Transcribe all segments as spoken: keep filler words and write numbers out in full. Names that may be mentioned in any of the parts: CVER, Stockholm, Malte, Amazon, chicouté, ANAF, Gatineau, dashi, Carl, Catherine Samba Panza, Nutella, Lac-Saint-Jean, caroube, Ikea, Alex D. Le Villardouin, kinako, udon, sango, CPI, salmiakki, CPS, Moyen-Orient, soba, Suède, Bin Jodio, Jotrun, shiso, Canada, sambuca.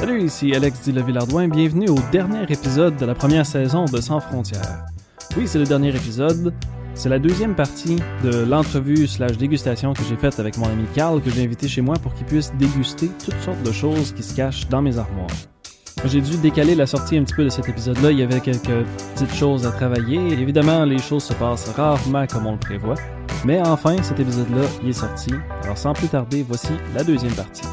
Salut, ici Alex D. Le Villardouin, bienvenue au dernier épisode de la première saison de Sans Frontières. Oui, c'est le dernier épisode, c'est la deuxième partie de l'entrevue slash dégustation que j'ai faite avec mon ami Carl, que j'ai invité chez moi pour qu'il puisse déguster toutes sortes de choses qui se cachent dans mes armoires. J'ai dû décaler la sortie un petit peu de cet épisode-là, il y avait quelques petites choses à travailler, et évidemment les choses se passent rarement comme on le prévoit, mais enfin cet épisode-là il est sorti, alors sans plus tarder, voici la deuxième partie.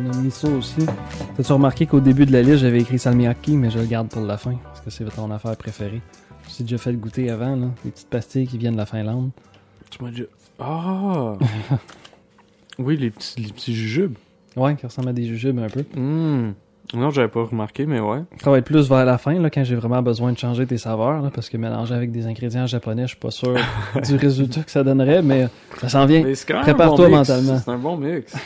On a mis ça aussi. T'as-tu remarqué qu'au début de la liste, j'avais écrit salmiakki, mais je le garde pour la fin, parce que c'est ton affaire préférée. Je t'ai déjà fait goûter avant, là, les petites pastilles qui viennent de la Finlande. Tu m'as déjà... Ah! Oui, les petits, les petits jujubes. Ouais, qui ressemblent à des jujubes un peu. Mmh. Non, j'avais pas remarqué, mais ouais. Ça va être plus vers la fin, là, quand j'ai vraiment besoin de changer tes saveurs, là, parce que mélanger avec des ingrédients japonais, je suis pas sûr du résultat que ça donnerait, mais ça s'en vient. Mais c'est quand même Prépare-toi un bon mix. Mentalement. C'est un bon mix.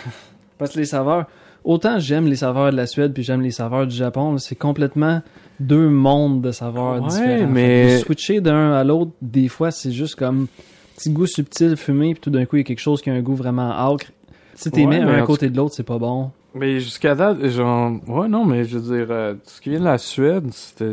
Parce que les saveurs, autant j'aime les saveurs de la Suède, puis j'aime les saveurs du Japon, là, c'est complètement deux mondes de saveurs ouais, différents. Mais... Fait, de switcher d'un à l'autre, des fois, c'est juste comme petit goût subtil, fumé, puis tout d'un coup, il y a quelque chose qui a un goût vraiment âcre. Si t'es mis ouais, un côté de l'autre, c'est pas bon. Mais jusqu'à date, genre... Ouais, non, mais je veux dire, euh, ce qui vient de la Suède, c'était...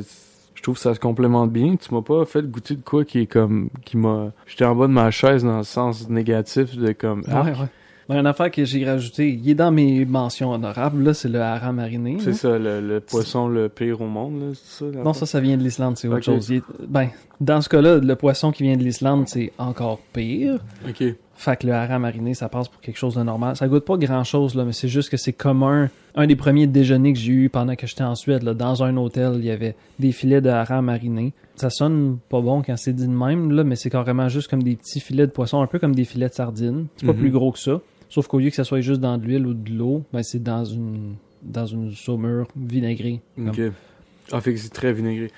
je trouve que ça se complémente bien. Tu m'as pas fait goûter de quoi qui est comme... qui m'a... J'étais en bas de ma chaise dans le sens négatif de comme... Ah, ouais, ouais. Il y a une affaire que j'ai rajouté, il est dans mes mentions honorables, là, c'est le hareng mariné. C'est là. ça, le, le poisson c'est... le pire au monde, là, c'est ça? Non, ça, ça vient de l'Islande, c'est autre okay. chose. Est... Ben, dans ce cas-là, le poisson qui vient de l'Islande, c'est encore pire. OK. Fait que le hareng mariné, ça passe pour quelque chose de normal. Ça goûte pas grand-chose, là, mais c'est juste que c'est commun. Un des premiers déjeuners que j'ai eu pendant que j'étais en Suède, là, dans un hôtel, il y avait des filets de hareng mariné. Ça sonne pas bon quand c'est dit de même, là, mais c'est carrément juste comme des petits filets de poisson, un peu comme des filets de sardines. C'est pas mm-hmm. plus gros que ça. Sauf qu'au lieu que ça soit juste dans de l'huile ou de l'eau, ben c'est dans une dans une saumure vinaigrée. Comme. OK. Ah, fait que c'est très vinaigré.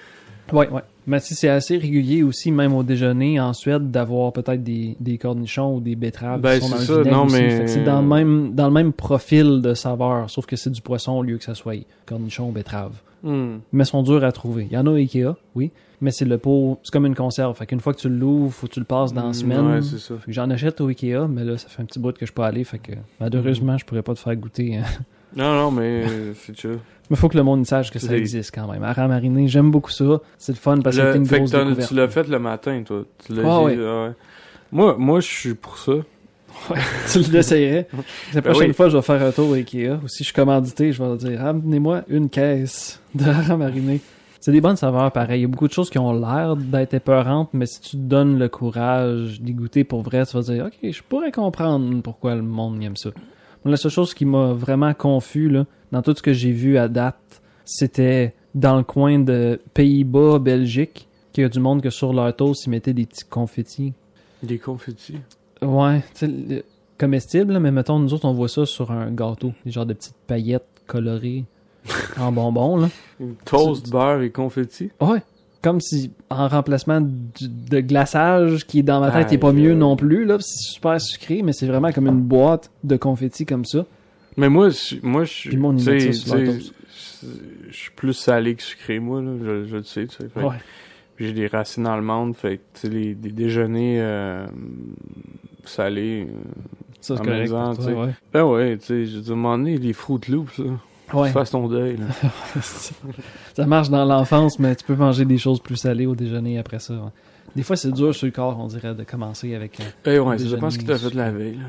Ouais, ouais. Mais si c'est assez régulier aussi, même au déjeuner en Suède, d'avoir peut-être des, des cornichons ou des betteraves ben, qui sont c'est dans le vinaigre aussi. Mais... Fait que c'est dans le même dans le même profil de saveur, sauf que c'est du poisson au lieu que ça soit cornichon ou betterave. Mm. Mais sont durs à trouver. Il y en a à Ikea, oui. Mais c'est le pot, c'est comme une conserve. Fait qu'une fois que tu l'ouvres, faut que tu le passes dans la semaine. Ouais, c'est ça. Fait que j'en achète au Ikea, mais là, ça fait un petit bout que je peux aller. Fait que malheureusement, je pourrais pas te faire goûter. Hein. Non, non, mais c'est chill. Mais faut que le monde sache que ça c'est... existe quand même. Hareng mariné, j'aime beaucoup ça. C'est le fun parce que c'est une grosse découverte. Tu l'as fait le matin, toi. Tu l'as ah, dit, ouais. Ah, ouais. Moi, moi je suis pour ça. Ouais, tu l'essayerais. La prochaine ben oui. fois, je vais faire un tour à Ikea. Ou si je suis commandité, je vais leur dire, ramenez-moi une caisse de hareng mariné. C'est des bonnes saveurs, pareil. Il y a beaucoup de choses qui ont l'air d'être épeurantes, mais si tu te donnes le courage d'y goûter pour vrai, tu vas dire « Ok, je pourrais comprendre pourquoi le monde aime ça. » La seule chose qui m'a vraiment confus, là, dans tout ce que j'ai vu à date, c'était dans le coin de Pays-Bas, Belgique, qu'il y a du monde que sur leur toast, ils mettaient des petits confettis. Des confettis? Ouais, tu comestibles, mais mettons, nous autres, on voit ça sur un gâteau. Des genres de petites paillettes colorées. En bonbon, là. Une toast, tu... beurre et confetti. Ouais. Comme si, en remplacement du, de glaçage qui, dans ma tête, ah, est pas euh... mieux non plus, là. C'est super sucré, mais c'est vraiment comme une boîte de confetti comme ça. Mais moi, je, moi, je suis, tu sais, je suis plus salé que sucré, moi, là. Je, je le sais, tu sais. Fait, ouais. J'ai des racines allemandes, fait que, tu sais, les, les déjeuners, euh, salés. Euh, ça, c'est correct. Maison, toi, ouais. Ben ouais, tu sais, j'ai demandé les Fruit Loops, là. Ouais. Tu fasses ton deuil. Là. Ça marche dans l'enfance, mais tu peux manger des choses plus salées au déjeuner après ça. Hein. Des fois, c'est dur sur le corps, on dirait, de commencer avec... Euh, hey, ouais, je pense que tu as fait de la veille.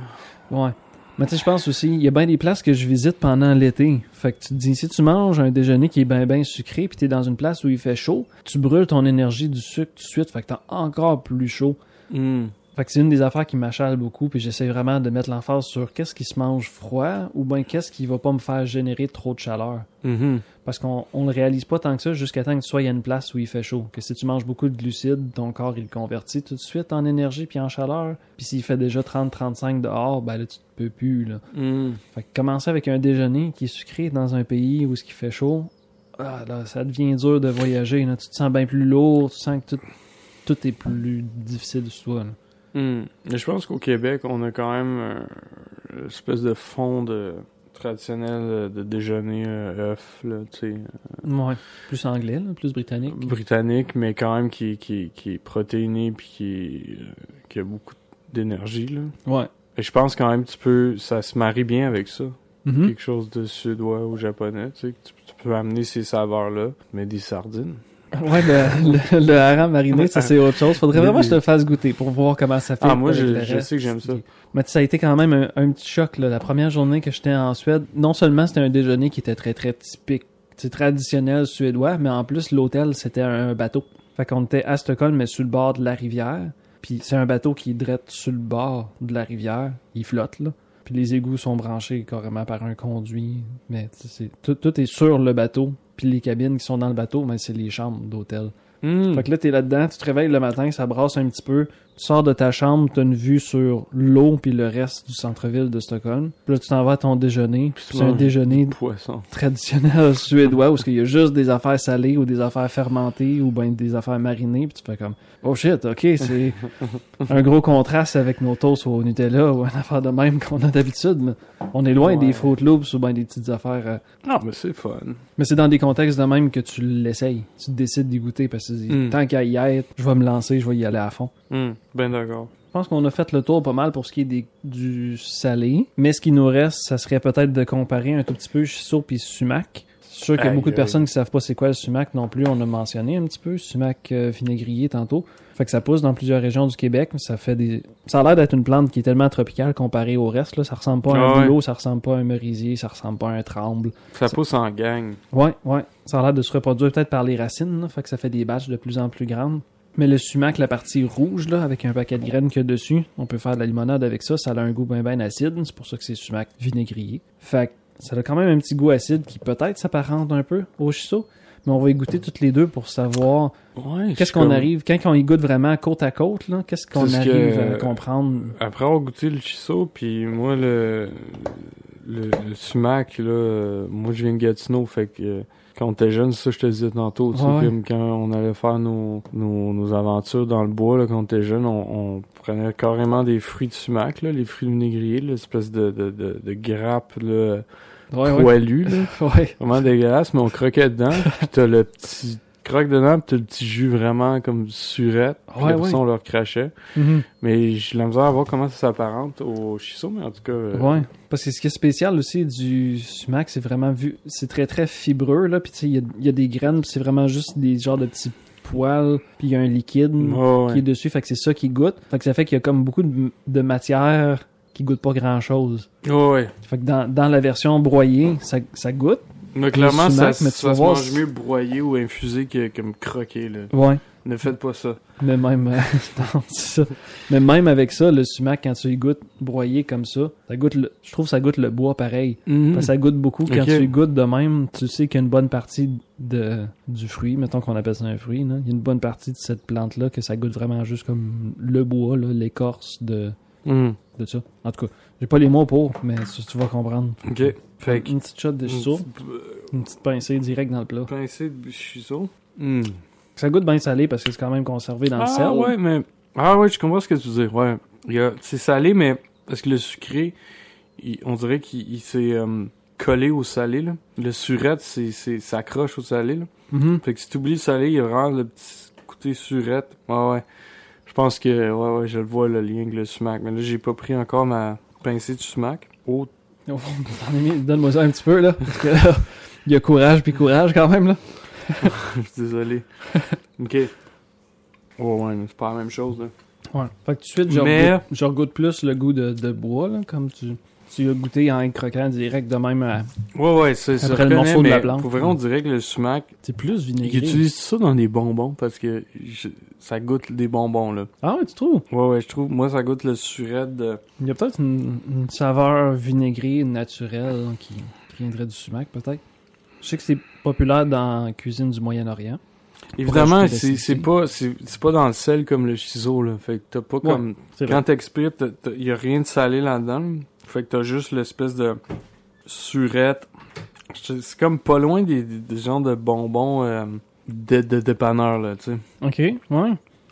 Là. Ouais. Mais tu sais, je pense aussi, il y a bien des places que je visite pendant l'été. Fait que tu te dis, si tu manges un déjeuner qui est bien, bien sucré, puis t'es dans une place où il fait chaud, tu brûles ton énergie du sucre tout de suite, fait que t'as encore plus chaud. Mm. Fait que c'est une des affaires qui m'achale beaucoup, puis j'essaie vraiment de mettre l'emphase sur qu'est-ce qui se mange froid ou bien qu'est-ce qui va pas me faire générer trop de chaleur. Mm-hmm. Parce qu'on on le réalise pas tant que ça jusqu'à temps que tu sois à une place où il fait chaud. Que si tu manges beaucoup de glucides, ton corps il convertit tout de suite en énergie puis en chaleur. Puis s'il fait déjà trente à trente-cinq dehors, ben là tu te peux plus. Là. Mm. Fait que commencer avec un déjeuner qui est sucré dans un pays où ce qui fait chaud, ah, là, ça devient dur de voyager. Là. Tu te sens bien plus lourd, tu sens que tout, tout est plus difficile sur toi. Là. Mmh. Je pense qu'au Québec, on a quand même une espèce de fond de... traditionnel de déjeuner euh, œuf, là, tu sais. Ouais, plus anglais, là, plus britannique. Britannique, mais quand même qui, qui, qui est protéiné puis qui, euh, qui a beaucoup d'énergie, là. Ouais. je pense quand même que tu peux, ça se marie bien avec ça. Mm-hmm. Quelque chose de suédois ou japonais, tu sais, tu, tu peux amener ces saveurs-là, mais des sardines. Ouais, le, le, le hareng mariné, ça c'est autre chose. Faudrait vraiment que je te le fasse goûter pour voir comment ça fait. Ah, moi, je, je sais que j'aime ça. Mais ça a été quand même un, un petit choc, là. La première journée que j'étais en Suède, non seulement c'était un déjeuner qui était très, très typique, c'est traditionnel suédois, mais en plus, l'hôtel, c'était un bateau. Fait qu'on était à Stockholm, mais sur le bord de la rivière. Puis c'est un bateau qui drette sur le bord de la rivière. Il flotte, là. Puis les égouts sont branchés carrément par un conduit. Mais c'est, tout, tout est sur le bateau. Puis les cabines qui sont dans le bateau, ben, c'est les chambres d'hôtel. Mmh. Fait que là, t'es là-dedans, tu te réveilles le matin, ça brasse un petit peu. Tu sors de ta chambre, t'as une vue sur l'eau puis le reste du centre-ville de Stockholm. Puis là, tu t'en vas à ton déjeuner. Puis c'est un déjeuner traditionnel suédois où il y a juste des affaires salées ou des affaires fermentées ou ben des affaires marinées. Puis tu fais comme « Oh shit, ok, c'est un gros contraste avec nos toasts au Nutella ou une affaire de même qu'on a d'habitude. » Mais on est loin ouais. des Fruit Loops ou ben des petites affaires. Euh... Non, mais c'est fun. Mais c'est dans des contextes de même que tu l'essayes. Tu décides d'y goûter parce que mm. tant qu'à y être, je vais me lancer, je vais y aller à fond. Mm. Ben d'accord. Je pense qu'on a fait le tour pas mal pour ce qui est des, du salé. Mais ce qui nous reste, ça serait peut-être de comparer un tout petit peu shiso puis sumac. C'est sûr qu'il y a aye, beaucoup de aye. personnes qui savent pas c'est quoi le sumac non plus. On a mentionné un petit peu sumac euh, vinaigrier tantôt. Fait que ça pousse dans plusieurs régions du Québec. Mais ça fait des. Ça a l'air d'être une plante qui est tellement tropicale comparée au reste. Là. Ça ressemble pas à un bouleau, ah, ouais. ça ressemble pas à un merisier, ça ressemble pas à un tremble. Ça, ça pousse en gang. Ouais, ouais. Ça a l'air de se reproduire peut-être par les racines. Là. Fait que ça fait des batches de plus en plus grandes. Mais le sumac, la partie rouge, là, avec un paquet de graines qu'il y a dessus, on peut faire de la limonade avec ça. Ça a un goût bien ben acide. C'est pour ça que c'est sumac vinaigrier. Fait que ça a quand même un petit goût acide qui peut-être s'apparente un peu au shiso. Mais on va y goûter toutes les deux pour savoir ouais, qu'est-ce qu'on comme... arrive. Quand on y goûte vraiment côte à côte, là, qu'est-ce qu'on c'est arrive que... à comprendre. Après avoir goûté le shiso, puis moi, le... le le sumac, là, moi, je viens de Gatineau, fait que... Quand t'es jeune, c'est ça que je te disais tantôt, tu sais, ouais. Comme quand on allait faire nos, nos, nos aventures dans le bois, là, quand t'es jeune, on, on prenait carrément des fruits de sumac, là, les fruits vinaigriers, l'espèce de, de, de, de grappe, là, ouais, poilue, ouais. Là. Ouais. Vraiment dégueulasse, mais on croquait dedans, pis t'as le petit, croque dedans, pis t'as le petit jus vraiment comme surette, pis ouais, ouais. on leur crachait. Mm-hmm. Mais j'ai la misère à voir comment ça s'apparente au shiso, mais en tout cas... Euh... Ouais. Parce que ce qui est spécial aussi du sumac, c'est vraiment vu, c'est très très fibreux là, puis tu sais il y, y a des graines, puis c'est vraiment juste des genres de petits poils, puis il y a un liquide oh, ouais. qui est dessus, fait que c'est ça qui goûte, fait que ça fait qu'il y a comme beaucoup de, de matière qui goûte pas grand chose. Oh, ouais. Fait que dans, dans la version broyée, ça, ça goûte. Mais clairement sumac, ça, mais ça se mange mieux broyé ou infusé que comme croqué là. Ouais. Ne faites pas ça. Mais même, euh, non, c'est ça. Mais même avec ça, le sumac, quand tu y goûtes broyé comme ça, ça goûte le, je trouve que ça goûte le bois pareil. Mm-hmm. Parce que ça goûte beaucoup. Quand okay. tu y goûtes de même, tu sais qu'il y a une bonne partie de, du fruit, mettons qu'on appelle ça un fruit, là. Il y a une bonne partie de cette plante-là que ça goûte vraiment juste comme le bois, là, l'écorce de, mm-hmm. de ça. En tout cas, j'ai pas les mots pour, mais tu, tu vas comprendre. OK. Fait que une petite shot de shiso. Une, une petite pincée direct dans le plat. Pincée de shiso. Mm. Ça goûte bien salé parce que c'est quand même conservé dans ah, le sel. Ah ouais, mais... Ah ouais, je comprends ce que tu dis. Ouais. Il y a... C'est salé, mais... Parce que le sucré, il... on dirait qu'il il s'est euh, collé au salé, là. Le surette, c'est... c'est... ça accroche au salé, là. Mm-hmm. Fait que si t'oublies le salé, il y a vraiment le petit côté surette. Ouais, ouais. Je pense que... Ouais, ouais, je le vois, le lien avec le sumac. Mais là, j'ai pas pris encore ma pincée de sumac. Oh. Donne-moi ça un petit peu, là. Parce que là, il y a courage puis courage, quand même, là. Je suis désolé. OK. Oh ouais, mais c'est pas la même chose, là. Ouais. Fait que tout de suite, je mais... regoute plus le goût de, de bois, là, comme tu, tu as goûté en croquant direct de même à, ouais, ouais, c'est, après ça le morceau connaît, de la plante. Pour vrai, on dirait que le sumac... C'est plus vinaigré. Ils utilisent ça dans des bonbons, parce que je, ça goûte des bonbons, là. Ah ouais, tu trouves? Ouais, ouais, je trouve. Moi, ça goûte le surette de... Il y a peut-être une, une saveur vinaigrée naturelle qui, qui viendrait du sumac, peut-être. Je sais que c'est populaire dans la cuisine du Moyen-Orient. Évidemment, c'est, c'est pas c'est, c'est pas dans le sel comme le shiso, là. Fait que t'as pas comme... Ouais, quand t'expires, il y a rien de salé là-dedans. Fait que t'as juste l'espèce de surette. C'est comme pas loin des, des, des genres de bonbons euh, de, de, de dépanneurs, là, tu sais. OK, ouais.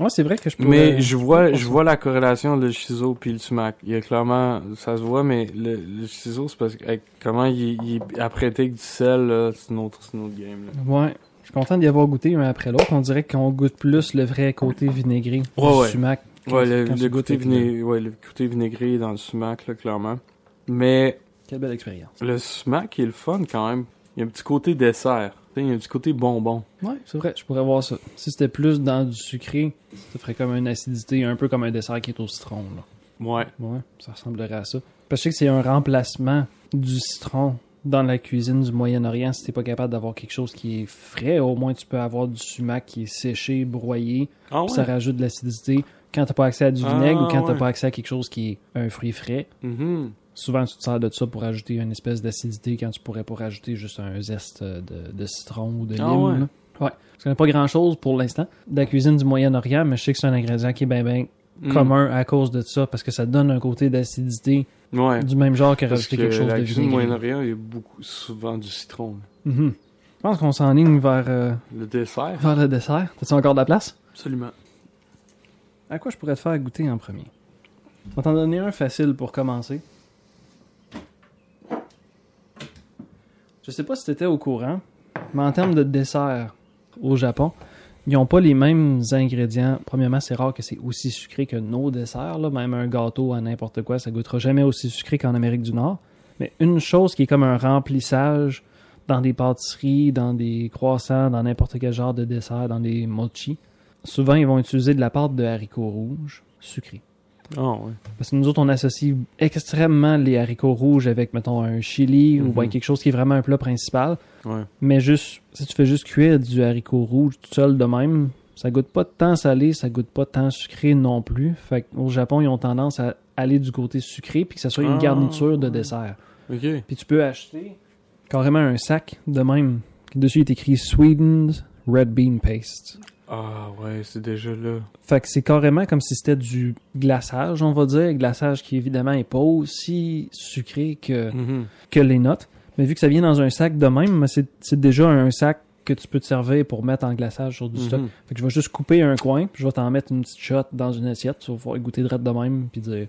Ouais, c'est vrai que je peux... Mais euh, je vois je vois la corrélation entre le shiso puis le sumac. Il y a clairement... Ça se voit, mais le, le shiso, c'est parce que... Avec, comment il, il est apprêté avec du sel, là, c'est notre c'est notre game, là. Ouais. Je suis content d'y avoir goûté un après l'autre. On dirait qu'on goûte plus le vrai côté vinaigré ouais, du ouais. sumac. Ouais, le, le goûter vinaigre, ouais, le goûter vinaigré dans le sumac, là, clairement. Mais. Quelle belle expérience. Le sumac est le fun quand même. Il y a un petit côté dessert. Il y a un petit côté bonbon. Ouais, c'est vrai, je pourrais voir ça. Si c'était plus dans du sucré, ça ferait comme une acidité, un peu comme un dessert qui est au citron, là. Ouais. Ouais, ça ressemblerait à ça. Parce que je sais que c'est un remplacement du citron dans la cuisine du Moyen-Orient. Si t'es pas capable d'avoir quelque chose qui est frais, au moins tu peux avoir du sumac qui est séché, broyé. Ah ouais. Ça rajoute de l'acidité. Quand t'as pas accès à du vinaigre ah, ou quand ouais. t'as pas accès à quelque chose qui est un fruit frais, mm-hmm. souvent tu te sers de ça pour ajouter une espèce d'acidité quand tu pourrais pas rajouter juste un zeste de, de citron ou de lime. Ah ouais. Là. Ouais. Je connais pas grand-chose pour l'instant de la cuisine du Moyen-Orient, mais je sais que c'est un ingrédient qui est bien, bien mm. commun à cause de ça, parce que ça donne un côté d'acidité ouais. du même genre que rajouter que quelque chose de vinaigre. La cuisine du Moyen-Orient, il y a beaucoup, souvent du citron. Mm-hmm. Je pense qu'on s'enligne vers... Euh, le dessert. Vers le dessert. T'as-tu encore de la place? Absolument. À quoi je pourrais te faire goûter en premier? Je vais t'en donner un facile pour commencer. Je sais pas si t'étais au courant, mais en termes de dessert au Japon, ils n'ont pas les mêmes ingrédients. Premièrement, c'est rare que c'est aussi sucré que nos desserts, là. Même un gâteau à n'importe quoi, ça goûtera jamais aussi sucré qu'en Amérique du Nord. Mais une chose qui est comme un remplissage dans des pâtisseries, dans des croissants, dans n'importe quel genre de dessert, dans des mochi, souvent, ils vont utiliser de la pâte de haricots rouges sucrés. Ah oh, oui. Parce que nous autres, on associe extrêmement les haricots rouges avec, mettons, un chili mm-hmm. ou bien quelque chose qui est vraiment un plat principal. Ouais. Mais juste, si tu fais juste cuire du haricot rouge tout seul de même, ça goûte pas tant salé, ça goûte pas tant sucré non plus. Fait qu'au Japon, ils ont tendance à aller du côté sucré puis que ça soit une ah, garniture de dessert. OK. Puis tu peux acheter carrément un sac de même. Dessus, il est écrit « Sweden's Red Bean Paste ». Ah ouais, c'est déjà là. Fait que c'est carrément comme si c'était du glaçage, on va dire. Glaçage qui, évidemment, est pas aussi sucré que, mm-hmm. que les notes. Mais vu que ça vient dans un sac de même, c'est, c'est déjà un sac que tu peux te servir pour mettre en glaçage sur du mm-hmm. stock. Fait que je vais juste couper un coin, puis je vais t'en mettre une petite shot dans une assiette. Tu vas pouvoir goûter direct de même, puis dire...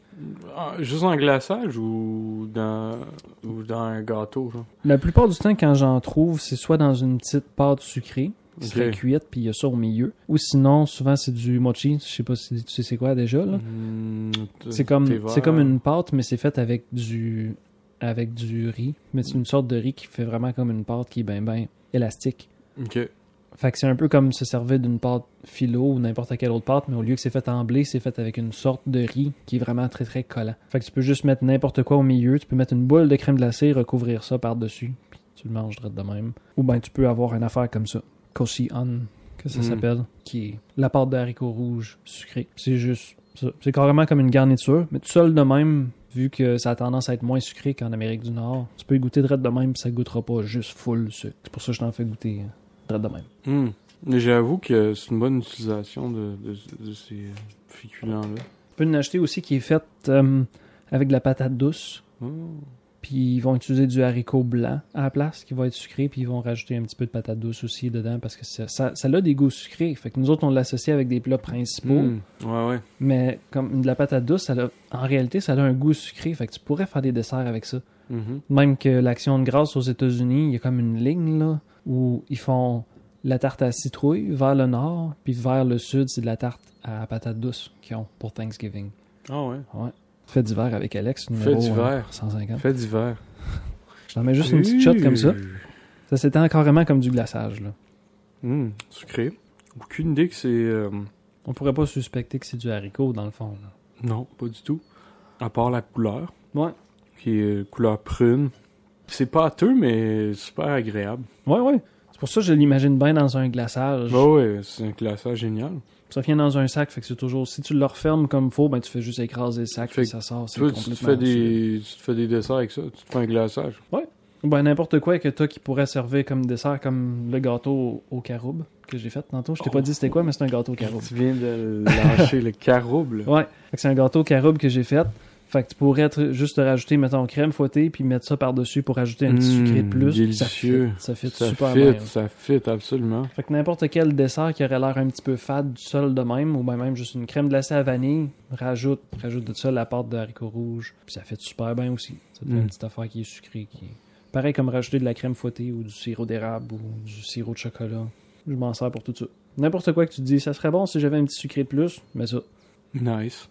Ah, juste en glaçage ou dans, ou dans un gâteau, genre? La plupart du temps, quand j'en trouve, c'est soit dans une petite pâte sucrée, qui serait okay. cuite, puis il y a ça au milieu. Ou sinon, souvent, c'est du mochi. Je sais pas si tu sais c'est quoi déjà, là. Mmh, c'est comme c'est comme une pâte, mais c'est faite avec du avec du riz. Mais c'est une sorte de riz qui fait vraiment comme une pâte qui est ben ben élastique. OK. Fait que c'est un peu comme se servir d'une pâte philo ou n'importe quelle autre pâte, mais au lieu que c'est fait en blé, c'est fait avec une sorte de riz qui est vraiment très très collant. Fait que tu peux juste mettre n'importe quoi au milieu. Tu peux mettre une boule de crème glacée, recouvrir ça par-dessus, puis tu le mangeras de même. Ou ben tu peux avoir une affaire comme ça. Koshian, que ça mm. s'appelle, qui est la pâte de haricots rouges sucrés. C'est juste ça. C'est carrément comme une garniture, mais tout seul de même, vu que ça a tendance à être moins sucré qu'en Amérique du Nord, tu peux y goûter direct de même, puis ça goûtera pas juste full sucre. C'est pour ça que je t'en fais goûter direct de même. Mm. J'avoue que c'est une bonne utilisation de, de, de ces féculents-là. Tu peux en acheter aussi qui est faite euh, avec de la patate douce. Mm. Puis ils vont utiliser du haricot blanc à la place, qui va être sucré, puis ils vont rajouter un petit peu de patate douce aussi dedans, parce que ça, ça, ça a des goûts sucrés. Fait que nous autres, on l'associe avec des plats principaux. Mmh, ouais, ouais. Mais comme de la patate douce, ça a, en réalité, ça a un goût sucré. Fait que tu pourrais faire des desserts avec ça. Mmh. Même que l'Action de grâce aux États-Unis, il y a comme une ligne là où ils font la tarte à citrouille vers le nord, puis vers le sud, c'est de la tarte à patate douce qu'ils ont pour Thanksgiving. Ah oh, ouais? Ouais. Fait d'hiver avec Alex, numéro fait d'hiver. cent cinquante. Fait d'hiver. Je t'en mets juste une petite shot comme ça. Ça s'étend carrément comme du glaçage, là. Mmh, sucré. Aucune idée que c'est... Euh... On pourrait pas suspecter que c'est du haricot, dans le fond, là. Non, pas du tout. À part la couleur. Ouais. Qui est couleur prune. C'est pâteux, mais super agréable. Ouais, ouais. C'est pour ça que je l'imagine bien dans un glaçage. Ouais, ouais, c'est un glaçage génial. Ça vient dans un sac, fait que c'est toujours... Si tu le refermes comme il faut, ben tu fais juste écraser le sac, fait que ça sort, c'est toi, complètement... Tu te, fais des, tu te fais des desserts avec ça, tu te fais un glaçage. Ouais. Ben n'importe quoi que t'as qui pourrait servir comme dessert, comme le gâteau au caroube que j'ai fait tantôt. Je t'ai oh. pas dit c'était quoi, mais c'est un gâteau au caroube. Tu viens de lâcher le caroube, là. Ouais, fait que c'est un gâteau au caroube que j'ai fait. Fait que tu pourrais être, juste rajouter, mettons, crème fouettée, puis mettre ça par-dessus pour ajouter un petit mmh, sucré de plus. Délicieux. Ça fit, ça fit super fit, bien. Ça fit, absolument. Fait que n'importe quel dessert qui aurait l'air un petit peu fade du sol de même, ou bien même juste une crème glacée à vanille, rajoute, rajoute de ça la pâte de haricots rouges, puis ça fait super bien aussi. Ça te fait mmh. une petite affaire qui est sucrée. Qui est... Pareil comme rajouter de la crème fouettée, ou du sirop d'érable, ou du sirop de chocolat. Je m'en sers pour tout ça. N'importe quoi que tu te dis, ça serait bon si j'avais un petit sucré de plus, mais ça... Nice.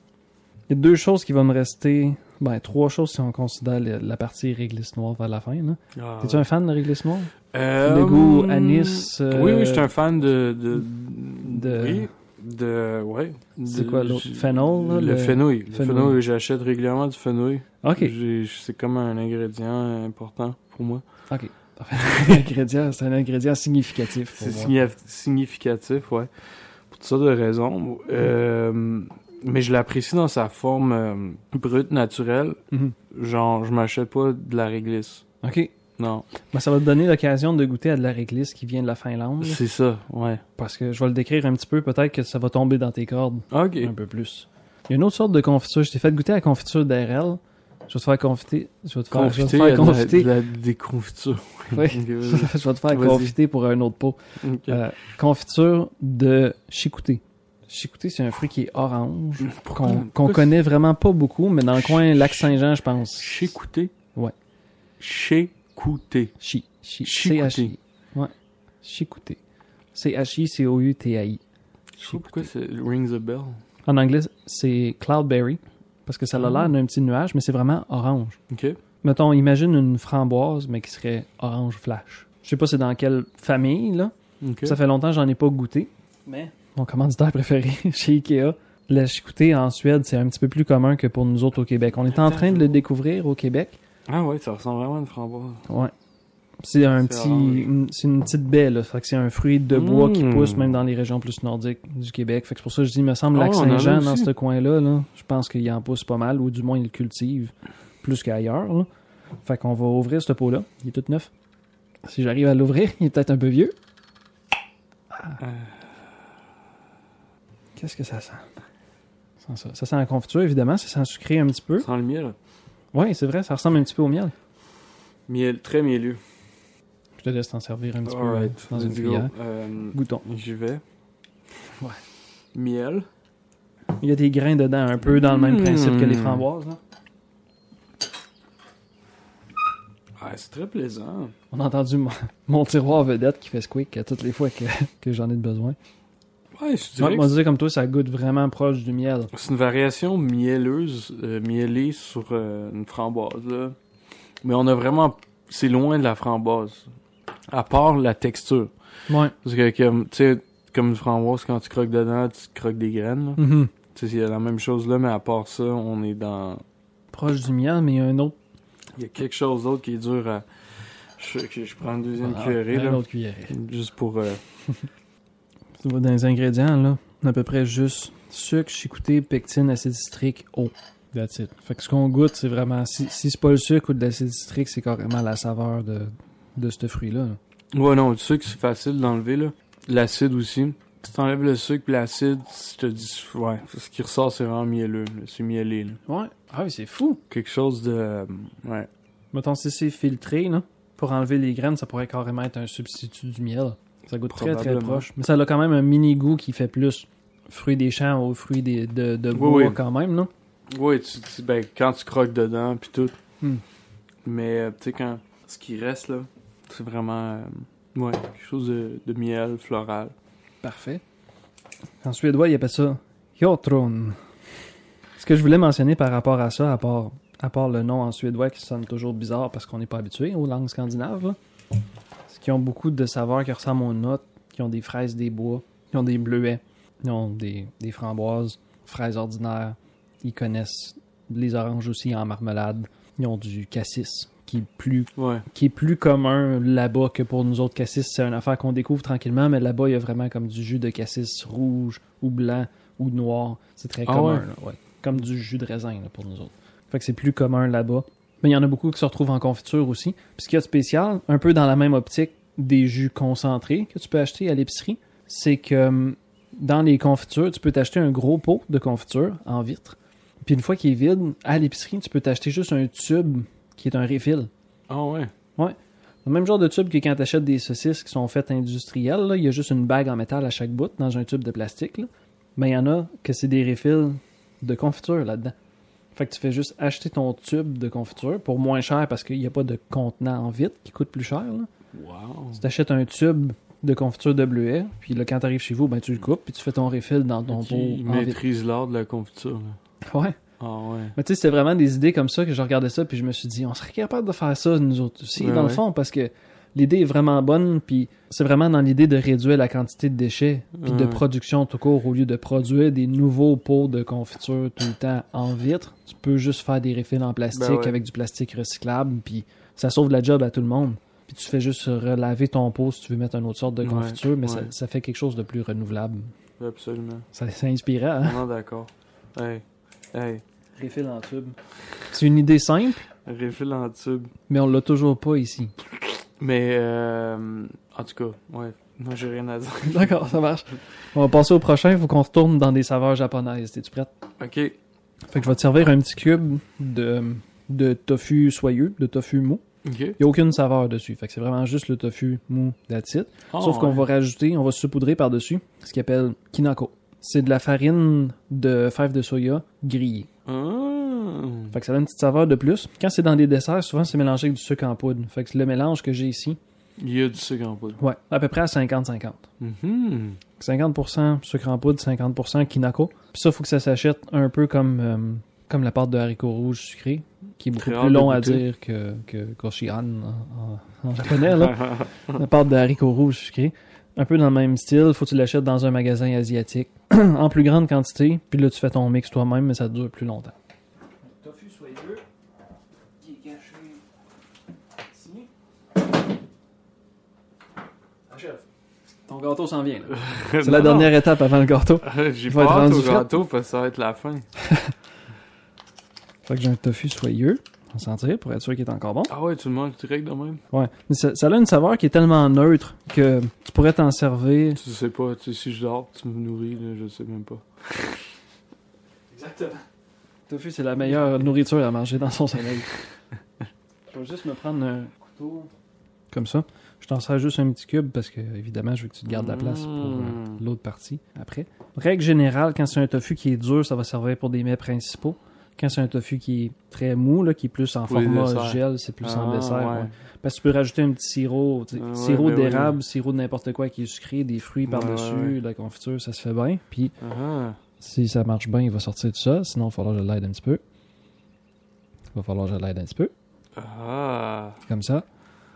Il y a deux choses qui vont me rester... Ben, trois choses si on considère le, la partie réglisse noire vers la fin. Ah, T'es-tu ouais. un fan de réglisse noire? Euh, le goût anis... Euh, oui, oui, je suis un fan de... de, de... Oui. De, ouais. C'est de, quoi l'autre? Fennel, là, le fenouil. Le fenouil. fenouil. J'achète régulièrement du fenouil. OK. J'ai, c'est comme un ingrédient important pour moi. OK. Un ingrédient, c'est un ingrédient significatif. Pour c'est moi. significatif, ouais. Pour toutes sortes de raisons. Euh, mm. Mais je l'apprécie dans sa forme euh, brute, naturelle. Mm-hmm. Genre, je m'achète pas de la réglisse. OK. Non. Ben, ça va te donner l'occasion de goûter à de la réglisse qui vient de la Finlande. C'est ça, ouais. Parce que je vais le décrire un petit peu, peut-être que ça va tomber dans tes cordes. OK. Un peu plus. Il y a une autre sorte de confiture. Je t'ai fait goûter à la confiture d'A R L. Je vais te faire confiter. Je vais te faire confiter. Je vais te faire confiter. De la, de la, des confitures. Oui. Je vais te faire Vas-y. confiter pour un autre pot. Okay. Euh, confiture de chicouté. Chicouté, c'est un fruit qui est orange, Pourquoi? qu'on, qu'on Pourquoi? connaît vraiment pas beaucoup, mais dans le Ch- coin Lac-Saint-Jean, je pense. Chicouté? Ouais. Chez. Chicouté. Chi. Chi. Chicouté. Ouais. Chicouté. C H I C O U T A I. Je sais pas pourquoi c'est rings a bell. En anglais, c'est cloudberry. Parce que ça a l'air d'un petit nuage, mais c'est vraiment orange. OK. Mettons, imagine une framboise, mais qui serait orange flash. Je sais pas c'est dans quelle famille, là. Okay. Ça fait longtemps que j'en ai pas goûté. Mais mon commanditaire préféré chez Ikea. Le chicouté en Suède, c'est un petit peu plus commun que pour nous autres au Québec. On est en train de le découvrir au Québec. Ah ouais, ça ressemble vraiment à une framboise. Ouais. C'est un c'est petit une, c'est une petite baie là, fait que c'est un fruit de bois mmh. qui pousse même dans les régions plus nordiques du Québec. Fait que c'est pour ça que je dis il me semble oh, Lac-Saint-Jean dans ce coin-là là, je pense qu'il en pousse pas mal ou du moins il le cultive plus qu'ailleurs là. Fait qu'on va ouvrir ce pot là, il est tout neuf. Si j'arrive à l'ouvrir, il est peut-être un peu vieux. Ah. Euh... Qu'est-ce que ça sent? Ça sent ça. Ça sent la confiture évidemment, ça sent sucré un petit peu. Ça sent le miel. Oui, c'est vrai, ça ressemble un petit peu au miel. Miel, très mielleux. Je te laisse t'en servir un petit All peu right. dans une cuillère. Euh, Goûtons. J'y vais. Ouais. Miel. Il y a des grains dedans, un peu dans le même mmh. principe que les framboises. Là. Ah, c'est très plaisant. On a entendu mon, mon tiroir vedette qui fait squeak toutes les fois que, que j'en ai besoin. Ouais, je dirais. Moi, je disais comme toi, ça goûte vraiment proche du miel. C'est une variation mielleuse, euh, miellée sur euh, une framboise. Là. Mais on a vraiment. C'est loin de la framboise. À part la texture. Ouais. Parce que, comme, tu sais, comme une framboise, quand tu croques dedans, tu croques des graines. Mm-hmm. Tu sais, il y a la même chose là, mais à part ça, on est dans. Proche du miel, mais il y a un autre. Il y a quelque chose d'autre qui est dur à. Je, je prends une deuxième ah, cuillerée. Une là, autre cuillerée. Juste pour. Euh... Tu vois, dans les ingrédients, là, on a à peu près juste sucre, chicouté, pectine, acide citrique, eau. That's it. Fait que ce qu'on goûte, c'est vraiment... Si, si c'est pas le sucre ou de l'acide citrique, c'est carrément la saveur de, de ce fruit-là. Là. Ouais, non, le sucre, c'est facile d'enlever, là. L'acide aussi. Si t'enlèves le sucre pis l'acide, je te dis... Ouais, ce qui ressort, c'est vraiment mielleux. Là. C'est miellé, là. Ouais. Ah oui, c'est fou. Quelque chose de... Ouais. Mettons, si c'est filtré, là, pour enlever les graines, ça pourrait carrément être un substitut du miel. Ça goûte très très proche. Mais ça a quand même un mini goût qui fait plus fruit des champs ou fruit des, de, de bois oui, oui. quand même, non? Oui, tu, tu, ben, quand tu croques dedans, puis tout. Hmm. Mais, tu sais, quand ce qui reste, là, c'est vraiment euh, ouais, quelque chose de, de miel, floral. Parfait. En suédois, ils appellent ça Jotrun. Ce que je voulais mentionner par rapport à ça, à part, à part le nom en suédois qui sonne toujours bizarre parce qu'on n'est pas habitué aux langues scandinaves, là. Qui ont beaucoup de saveurs qui ressemblent aux notes, qui ont des fraises des bois, qui ont des bleuets, qui ont des, des framboises, fraises ordinaires. Ils connaissent les oranges aussi en marmelade. Ils ont du cassis, qui est plus, ouais. qui est plus commun là-bas que pour nous autres. Cassis, c'est une affaire qu'on découvre tranquillement, mais là-bas, il y a vraiment comme du jus de cassis rouge ou blanc ou noir. C'est très ah commun, ouais. Ouais. Comme du jus de raisin là, pour nous autres. Fait que c'est plus commun là-bas. Mais il y en a beaucoup qui se retrouvent en confiture aussi. Puis ce qu'il y a de spécial, un peu dans la même optique des jus concentrés que tu peux acheter à l'épicerie, c'est que dans les confitures, tu peux t'acheter un gros pot de confiture en vitre. Puis une fois qu'il est vide, à l'épicerie, tu peux t'acheter juste un tube qui est un refill. Ah oh ouais? Ouais. Le même genre de tube que quand tu achètes des saucisses qui sont faites industrielles, là, il y a juste une bague en métal à chaque bout dans un tube de plastique. Là. Mais il y en a que c'est des refills de confiture là-dedans. Fait que tu fais juste acheter ton tube de confiture pour moins cher parce qu'il n'y a pas de contenant en vitre qui coûte plus cher. Là. Wow. Tu t'achètes un tube de confiture de bleuet. Puis là, quand t'arrives chez vous, ben tu le coupes, puis tu fais ton refill dans ton pot. Ils maîtrisent l'art de la confiture. Là. Ouais. Ah ouais. Mais tu sais, c'était vraiment des idées comme ça que je regardais ça, puis je me suis dit, on serait capable de faire ça nous autres aussi, ouais, dans ouais. le fond, parce que l'idée est vraiment bonne, puis c'est vraiment dans l'idée de réduire la quantité de déchets, puis ouais. de production tout court, au lieu de produire des nouveaux pots de confiture tout le temps en vitre. Tu peux juste faire des refils en plastique ben ouais. avec du plastique recyclable, puis ça sauve de la job à tout le monde. Puis tu fais juste relaver ton pot si tu veux mettre une autre sorte de confiture, ouais, mais ouais. Ça, ça fait quelque chose de plus renouvelable. Absolument. Ça, c'est inspirant, hein? Non, d'accord. Hey, hey. Refil en tube. C'est une idée simple. Refil en tube. Mais on l'a toujours pas ici. Mais, euh, en tout cas, ouais, moi j'ai rien à dire. D'accord, ça marche. On va passer au prochain, il faut qu'on retourne dans des saveurs japonaises. Es-tu prête? OK. Fait que je vais te servir un petit cube de, de tofu soyeux, de tofu mou. OK. Il n'y a aucune saveur dessus, fait que c'est vraiment juste le tofu mou d'attitude. Oh, sauf ouais. qu'on va rajouter, on va saupoudrer par-dessus ce qu'on appelle kinako. C'est de la farine de fèves de soya grillée. Mmh. Fait que ça donne une petite saveur de plus. Quand c'est dans des desserts, souvent c'est mélangé avec du sucre en poudre. Fait que le mélange que j'ai ici... Il y a du sucre en poudre. Ouais, à peu près à cinquante cinquante. Mmh. cinquante pour cent sucre en poudre, cinquante pour cent kinako. Puis ça, faut que ça s'achète un peu comme, euh, comme la pâte de haricots rouges sucrés, qui est beaucoup Très plus long à dire que, que Koshian en, en, en japonais. Là. La pâte de haricots rouges sucrés. Un peu dans le même style, faut que tu l'achètes dans un magasin asiatique en plus grande quantité. Puis là, tu fais ton mix toi-même, mais ça dure plus longtemps. Le tofu soyeux qui est caché ici. Achève. Ton gâteau s'en vient. Là. C'est non, la dernière non. étape avant le gâteau. J'ai pas hâte au gâteau parce que ça va être la fin. Fait que j'ai un tofu soyeux. On sentir pour être sûr qu'il est encore bon. Ah ouais, tu le manges direct de même. Ouais, mais ça, ça a une saveur qui est tellement neutre que tu pourrais t'en servir. Tu sais pas, tu sais, si je dors, tu me nourris, là, je sais même pas. Exactement. Tofu, c'est la meilleure nourriture à manger dans son sommeil. Je vais juste me prendre un couteau comme ça. Je t'en sers juste un petit cube parce que, évidemment, je veux que tu te gardes mmh. la place pour euh, l'autre partie après. Règle générale, quand c'est un tofu qui est dur, ça va servir pour des mets principaux. Quand c'est un tofu qui est très mou, là, qui est plus en oui, format dessert. Gel, c'est plus ah, en dessert. Ouais. Ouais. Parce que tu peux rajouter un petit sirop, tu sais, ah, sirop ouais, d'érable, ouais. sirop de n'importe quoi qui est sucré, des fruits par-dessus, ah, ouais. la confiture, ça se fait bien. Puis ah. si ça marche bien, il va sortir de ça. Sinon, il va falloir que je l'aide un petit peu. Il va falloir que je l'aide un petit peu. Ah. Comme ça.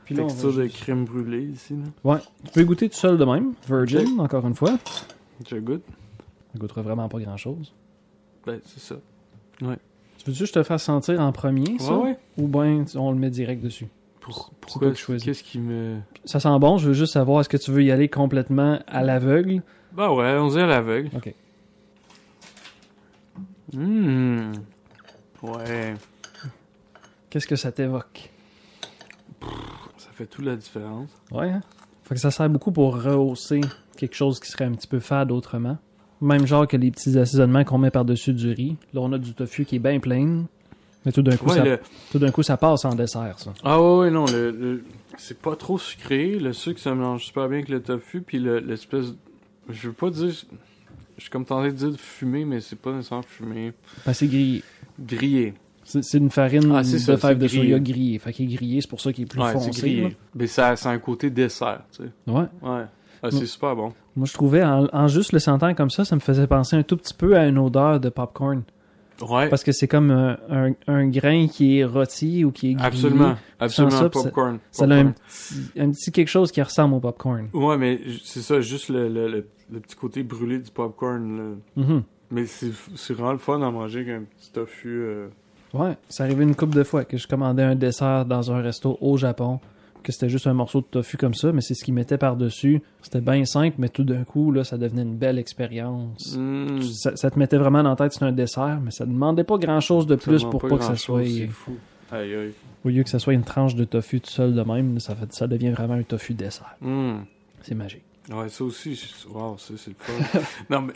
Puis là, texture de juste... crème brûlée ici. Là. Ouais. Tu peux goûter tout seul de même. Virgin, okay. Encore une fois. Je goûte. Je goûterai vraiment pas grand-chose. Ben, c'est ça. Ouais. Tu veux-tu que je te fasse sentir en premier, ça? Ouais, ouais. Ou bien on le met direct dessus? Pour, pourquoi tu choisis? Qu'est-ce qui me... Ça sent bon, je veux juste savoir, est-ce que tu veux y aller complètement à l'aveugle? Bah ben ouais, on dit à l'aveugle. OK. Mmh. Ouais. Qu'est-ce que ça t'évoque? Ça fait toute la différence. Ouais, hein? Fait que ça sert beaucoup pour rehausser quelque chose qui serait un petit peu fade autrement. Même genre que les petits assaisonnements qu'on met par-dessus du riz. Là, on a du tofu qui est bien plein, mais tout d'un coup, ouais, ça, le... tout d'un coup, ça passe en dessert, ça. Ah ouais, ouais non, le, le... c'est pas trop sucré. Le sucre, ça mélange super bien avec le tofu, puis le, l'espèce... Je veux pas dire... Je suis comme tenté de dire fumé, mais c'est pas nécessairement fumé. Ben, c'est grillé. Grillé. C'est, c'est une farine ah, c'est ça, de fèves de soya grillée. Fait qu'il est grillé, c'est pour ça qu'il est plus ouais, foncé. C'est grillé. Mais ça, c'est un côté dessert, tu sais. Ouais. Ouais. Ah, c'est super bon. Moi, je trouvais, en, en juste le sentant comme ça, ça me faisait penser un tout petit peu à une odeur de popcorn. Ouais. Parce que c'est comme un, un, un grain qui est rôti ou qui est grillé. Absolument. Absolument, ça, popcorn. Ça, popcorn. Ça a un petit, un petit quelque chose qui ressemble au popcorn. Ouais, mais c'est ça, juste le, le, le, le petit côté brûlé du popcorn. Là. Mm-hmm. Mais c'est, c'est vraiment le fun à manger avec un petit tofu. Euh... Ouais, c'est arrivé une couple de fois que je commandais un dessert dans un resto au Japon. Que c'était juste un morceau de tofu comme ça, mais c'est ce qu'ils mettaient par-dessus. C'était bien simple, mais tout d'un coup, là, ça devenait une belle expérience. Mmh. Ça, ça te mettait vraiment dans la tête, c'est un dessert, mais ça demandait pas grand-chose de plus pour pas, pas que ça soit... C'est fou. Aïe, aïe. Au lieu que ça soit une tranche de tofu tout seul de même, ça, fait, ça devient vraiment un tofu dessert. Mmh. C'est magique. Ouais, ça aussi, je... wow, ça, c'est le fun. Non, mais...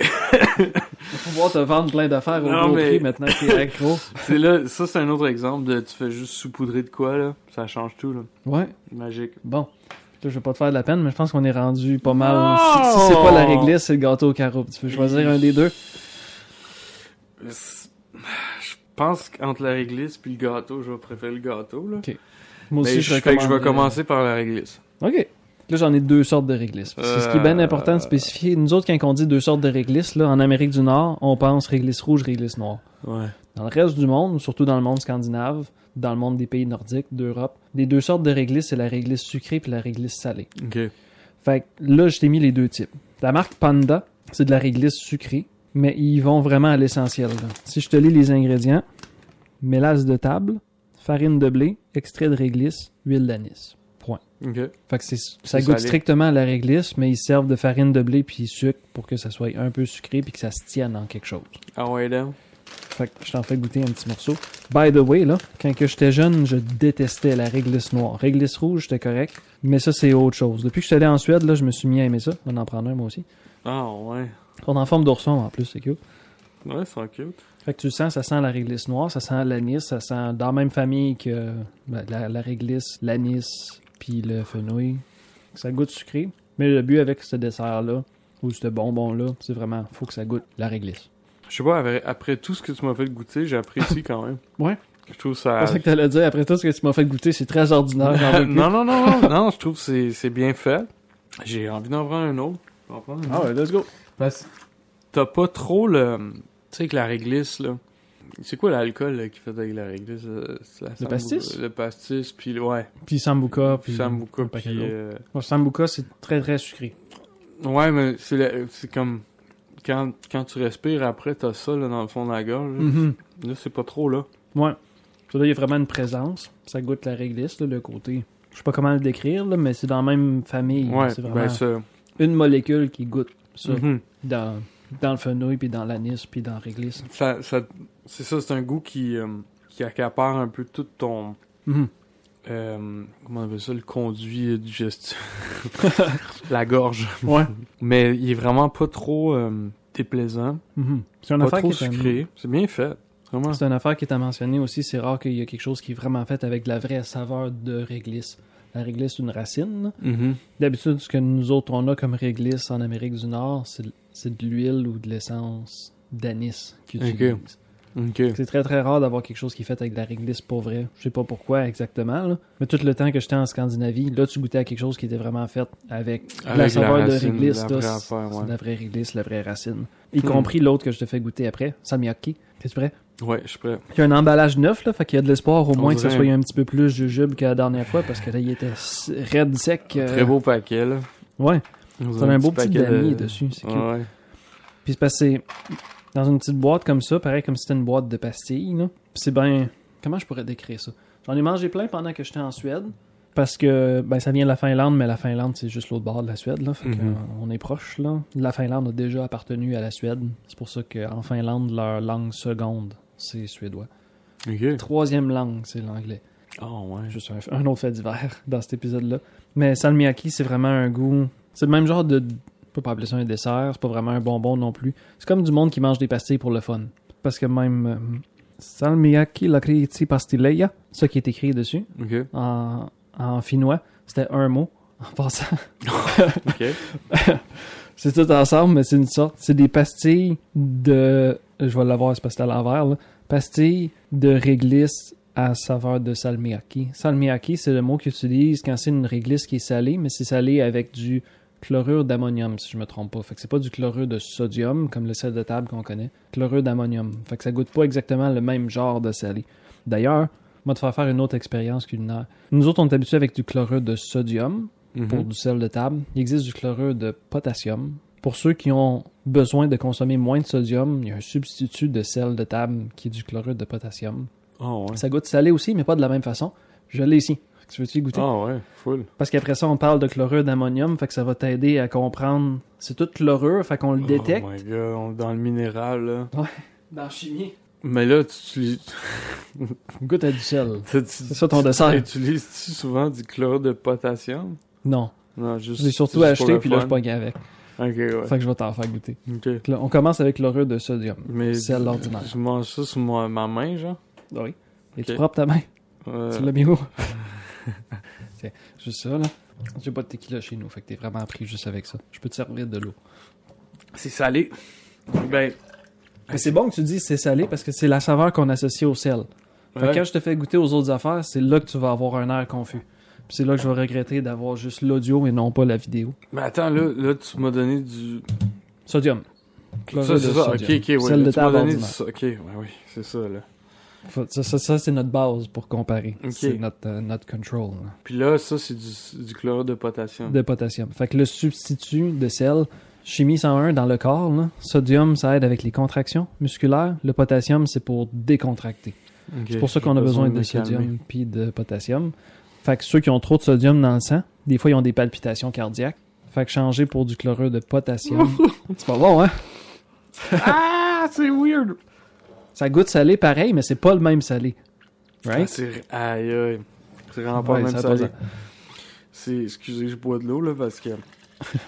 Il faut pouvoir te vendre plein d'affaires au gros mais... prix maintenant que t'es accro. C'est là, ça, c'est un autre exemple de tu fais juste saupoudrer de quoi, là. Ça change tout, là. Ouais. Magique. Bon. Là, je vais pas te faire de la peine, mais je pense qu'on est rendu pas mal. Oh! Si, si c'est pas la réglisse, c'est le gâteau au caroube. Tu peux choisir un des deux. Je pense qu'entre la réglisse puis le gâteau, je vais préférer le gâteau, là. OK. Moi aussi, mais je, je recommande... Fait que je vais commencer par la réglisse. OK. Là, j'en ai deux sortes de réglisse. C'est euh... ce qui est bien important de spécifier. Nous autres, quand on dit deux sortes de réglisse, là, en Amérique du Nord, on pense réglisse rouge, réglisse noire. Ouais. Dans le reste du monde, surtout dans le monde scandinave, dans le monde des pays nordiques, d'Europe, les deux sortes de réglisse, c'est la réglisse sucrée et la réglisse salée. OK. Fait que là, je t'ai mis les deux types. La marque Panda, c'est de la réglisse sucrée, mais ils vont vraiment à l'essentiel. Là. Si je te lis les ingrédients, mélasse de table, farine de blé, extrait de réglisse, huile d'anis. Point. Okay. Fait que c'est, ça c'est goûte salé. Strictement à la réglisse, mais ils servent de farine de blé puis sucre pour que ça soit un peu sucré puis que ça se tienne en quelque chose. Ah ouais, là. Fait que je t'en fais goûter un petit morceau. By the way, là, quand que j'étais jeune, je détestais la réglisse noire. Réglisse rouge, j'étais correct, mais ça, c'est autre chose. Depuis que je suis allé en Suède, là, je me suis mis à aimer ça. On en prend un, moi aussi. Ah ouais. On est en forme d'ourson, en plus, c'est cute. Ouais, c'est cute. Fait que tu le sens, ça sent la réglisse noire, ça sent l'anis, ça sent dans la même famille que ben, la, la réglisse, l'anis, puis le fenouil. Ça goûte sucré, mais le but avec ce dessert-là, ou ce bonbon-là, c'est vraiment, faut que ça goûte la réglisse. Je sais pas, après tout ce que tu m'as fait goûter, j'apprécie quand même. Ouais. Je trouve ça... C'est ça que t'allais dire, après tout ce que tu m'as fait goûter, c'est très ordinaire. J'en veux plus. non, non, non, non, non, je trouve que c'est, c'est bien fait. J'ai envie d'en prendre un autre. En prendre un autre. Ah ouais, let's go. Parce... T'as pas trop le... Tu sais, avec la réglisse, là. C'est quoi l'alcool là, qui fait avec la réglisse? C'est la sambu... Le pastis? Le pastis, puis ouais. Puis sambuca, puis... Sambuca, puis... puis euh... bon, sambuca, c'est très, très sucré. Ouais, mais c'est, le... c'est comme... Quand, quand tu respires, après, t'as ça là, dans le fond de la gorge. Mm-hmm. Là, c'est pas trop, là. Ouais. Là, il y a vraiment une présence. Ça goûte la réglisse, là, le côté. Je sais pas comment le décrire, là, mais c'est dans la même famille. Ouais, là. C'est vraiment ben, c'est... une molécule qui goûte ça. Mm-hmm. Dans, dans le fenouil, puis dans l'anis, puis dans la réglisse. Ça, ça, c'est ça, c'est un goût qui, euh, qui accapare un peu tout ton... Mm-hmm. Euh, comment on appelle ça, le conduit digestif. La gorge. Ouais. Mais il est vraiment pas trop euh, déplaisant. Mm-hmm. C'est une pas affaire trop qui est sucré. À... C'est bien fait. Vraiment. C'est une affaire qui est à mentionner aussi. C'est rare qu'il y ait quelque chose qui est vraiment fait avec de la vraie saveur de réglisse. La réglisse, c'est une racine. Mm-hmm. D'habitude, ce que nous autres, on a comme réglisse en Amérique du Nord, c'est, c'est de l'huile ou de l'essence d'anis qu'ils utilisent. Okay. Okay. C'est très très rare d'avoir quelque chose qui est fait avec de la réglisse pour vrai. Je sais pas pourquoi exactement, là. Mais tout le temps que j'étais en Scandinavie, là tu goûtais à quelque chose qui était vraiment fait avec, avec la saveur la racine, de réglisse, la là, c'est, affaire, ouais. C'est la vraie réglisse, la vraie racine. Y hmm. compris l'autre que je te fais goûter après, salmiakki. T'es-tu prêt? Ouais, je suis prêt. Il y a un emballage neuf, là, fait qu'il y a de l'espoir au moins que ça soit un petit peu plus jujube que la dernière fois, parce que là il était raide sec. Euh... Très beau paquet, là. Ouais. C'est un, un beau petit damier de... dessus, c'est cool. Ah, ouais. Puis c'est passé... Dans une petite boîte comme ça, pareil comme si c'était une boîte de pastilles. Là. Puis c'est ben... Comment je pourrais décrire ça? J'en ai mangé plein pendant que j'étais en Suède. Parce que ben ça vient de la Finlande, mais la Finlande, c'est juste l'autre bord de la Suède. Là, fait mm-hmm. qu'on est proche. Là. La Finlande a déjà appartenu à la Suède. C'est pour ça qu'en Finlande, leur langue seconde, c'est suédois. Okay. Troisième langue, c'est l'anglais. Oh ouais. Juste un, un autre fait divers dans cet épisode-là. Mais salmiakki, c'est vraiment un goût... C'est le même genre de... On peut pas appeler ça un dessert, c'est pas vraiment un bonbon non plus. C'est comme du monde qui mange des pastilles pour le fun. Parce que même euh, salmiakki lakritsi pastileja, ça qui est écrit dessus, okay. en, en finnois, c'était un mot en passant. Okay. C'est tout ensemble, mais c'est une sorte. C'est des pastilles de... Je vais l'avoir, c'est parce que c'est à l'envers. Là. Pastilles de réglisse à saveur de salmiakki. Salmiakki, c'est le mot qu'ils utilisent quand c'est une réglisse qui est salée, mais c'est salé avec du... chlorure d'ammonium, si je me trompe pas. Fait que c'est pas du chlorure de sodium, comme le sel de table qu'on connaît. Chlorure d'ammonium. Fait que ça goûte pas exactement le même genre de salé. D'ailleurs, moi, te faire faire une autre expérience culinaire. Nous autres, on est habitués avec du chlorure de sodium mm-hmm. pour du sel de table. Il existe du chlorure de potassium. Pour ceux qui ont besoin de consommer moins de sodium, il y a un substitut de sel de table qui est du chlorure de potassium. Oh, ouais. Ça goûte salé aussi, mais pas de la même façon. Je l'ai ici. Tu veux-tu y goûter? Ah ouais, full. Parce qu'après ça, on parle de chlorure d'ammonium, fait que ça va t'aider à comprendre. C'est tout chlorure, fait qu'on le détecte. Oh my god, on est dans le minéral, là. Ouais, dans la chimie. Mais là, tu... Goûte à du sel. C'est ça ton dessert. Utilises-tu souvent du chlorure de potassium? Non. Non, juste... J'ai surtout acheté, puis là, je pognais avec. Ok, ouais. Fait que je vais t'en faire goûter. Ok. On commence avec chlorure de sodium. Mais... Sel ordinaire. Je mange ça sur ma main, genre? Oui. Et tu propres ta main? Tu l'as mis où? C'est juste ça, là. J'ai pas de tequila chez nous, fait que t'es vraiment pris juste avec ça. Je peux te servir de l'eau. C'est salé. Ben, mais c'est bon que tu dis c'est salé parce que c'est la saveur qu'on associe au sel. Fait ouais. Quand je te fais goûter aux autres affaires, c'est là que tu vas avoir un air confus. C'est là que je vais regretter d'avoir juste l'audio et non pas la vidéo. Mais attends, là, là tu m'as donné du... Sodium. Ça, c'est ça. Sodium. Ok, ok, oui. Celle de ta donné du... Ok, oui, oui, c'est ça, là. Ça, ça, ça, c'est notre base pour comparer. Okay. C'est notre, euh, notre control. Là. Puis là, ça, c'est du, du chlorure de potassium. De potassium. Fait que le substitut de sel, chimie cent un dans le corps, là. Sodium, ça aide avec les contractions musculaires. Le potassium, c'est pour décontracter. Okay. C'est pour ça qu'on a besoin, besoin de, de sodium puis de potassium. Fait que ceux qui ont trop de sodium dans le sang, des fois, ils ont des palpitations cardiaques. Fait que changer pour du chlorure de potassium. C'est pas bon, hein? Ah, c'est weird! Ça goûte salé pareil, mais c'est pas le même salé. Right? Ah, c'est... Aïe, aïe. C'est vraiment pas ouais, le même salé. C'est... Excusez, je bois de l'eau, là, parce que... Je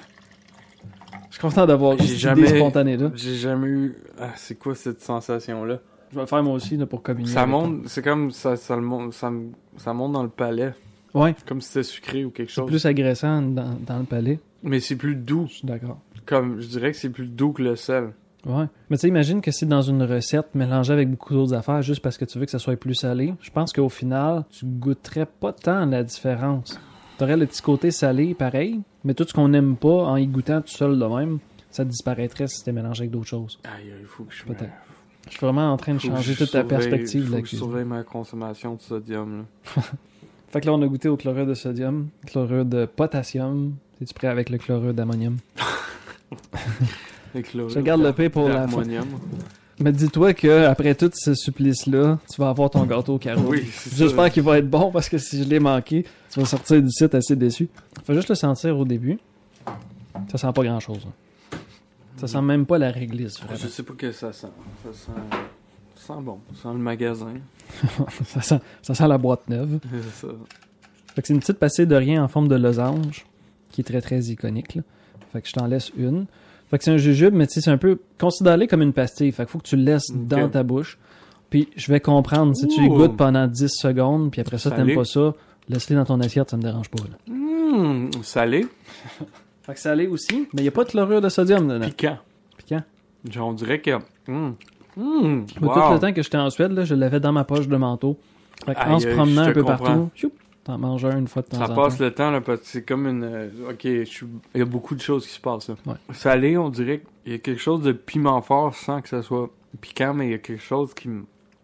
suis content d'avoir j'ai jamais... idée spontanée, là. J'ai jamais eu... Ah, c'est quoi cette sensation-là? Je vais le faire, moi aussi, là, pour communiquer. Ça monte... Toi. C'est comme... Ça, ça, le... ça, me... ça monte dans le palais. Ouais. Comme si c'était sucré ou quelque c'est chose. C'est plus agressant dans, dans le palais. Mais c'est plus doux. Je suis d'accord. Comme... Je dirais que c'est plus doux que le sel. Ouais. Mais tu sais, imagine que c'est dans une recette mélangée avec beaucoup d'autres affaires juste parce que tu veux que ça soit plus salé. Je pense qu'au final, tu goûterais pas tant la différence. T'aurais le petit côté salé, pareil, mais tout ce qu'on aime pas, en y goûtant tout seul de même, ça disparaîtrait si c'était mélangé avec d'autres choses. Aïe, il faut que je... Peut-être. Je suis vraiment en train de changer toute surveille, ta perspective. Faut là, que je surveille ma consommation de sodium. Là. Fait que là, on a goûté au chlorure de sodium, chlorure de potassium. Es-tu prêt avec le chlorure d'ammonium? Je regarde le P pour la fin. Mais dis-toi qu'après tout ce supplice-là, tu vas avoir ton gâteau au caroube. Oui, j'espère ça. Qu'il va être bon parce que si je l'ai manqué, tu vas sortir du site assez déçu. Faut juste le sentir au début. Ça sent pas grand-chose. Hein. Ça sent même pas la réglisse. Vraiment. Je sais pas que ça sent. Ça sent, ça sent bon. Ça sent le magasin. ça, sent... ça sent la boîte neuve. C'est ça. Fait que c'est une petite passée de rien en forme de losange qui est très très iconique. Là. Fait que je t'en laisse une. Fait que c'est un jujube, mais tu sais, c'est un peu... Considère-les comme une pastille. Fait qu'il faut que tu le laisses okay. dans ta bouche. Puis je vais comprendre. Si tu les goûtes pendant dix secondes, puis après ça, salé. T'aimes pas ça, laisse-les dans ton assiette, ça me dérange pas. Hum, mmh, salé. Fait que salé aussi, mais il n'y a pas de chlorure de sodium dedans. Piquant. Piquant. Genre, on dirait que... Mmh. Mmh. Wow. Tout le temps que j'étais en Suède, là, je l'avais dans ma poche de manteau. Fait qu'en aïe, se promenant un peu comprends. Partout... Choup. T'en manges un une fois de temps en temps. Ça passe le temps, là, parce que c'est comme une... Ok, il y a beaucoup de choses qui se passent, là. Ouais. Salé, on dirait qu'il y a quelque chose de piment fort sans que ça soit piquant, mais il y a quelque chose qui...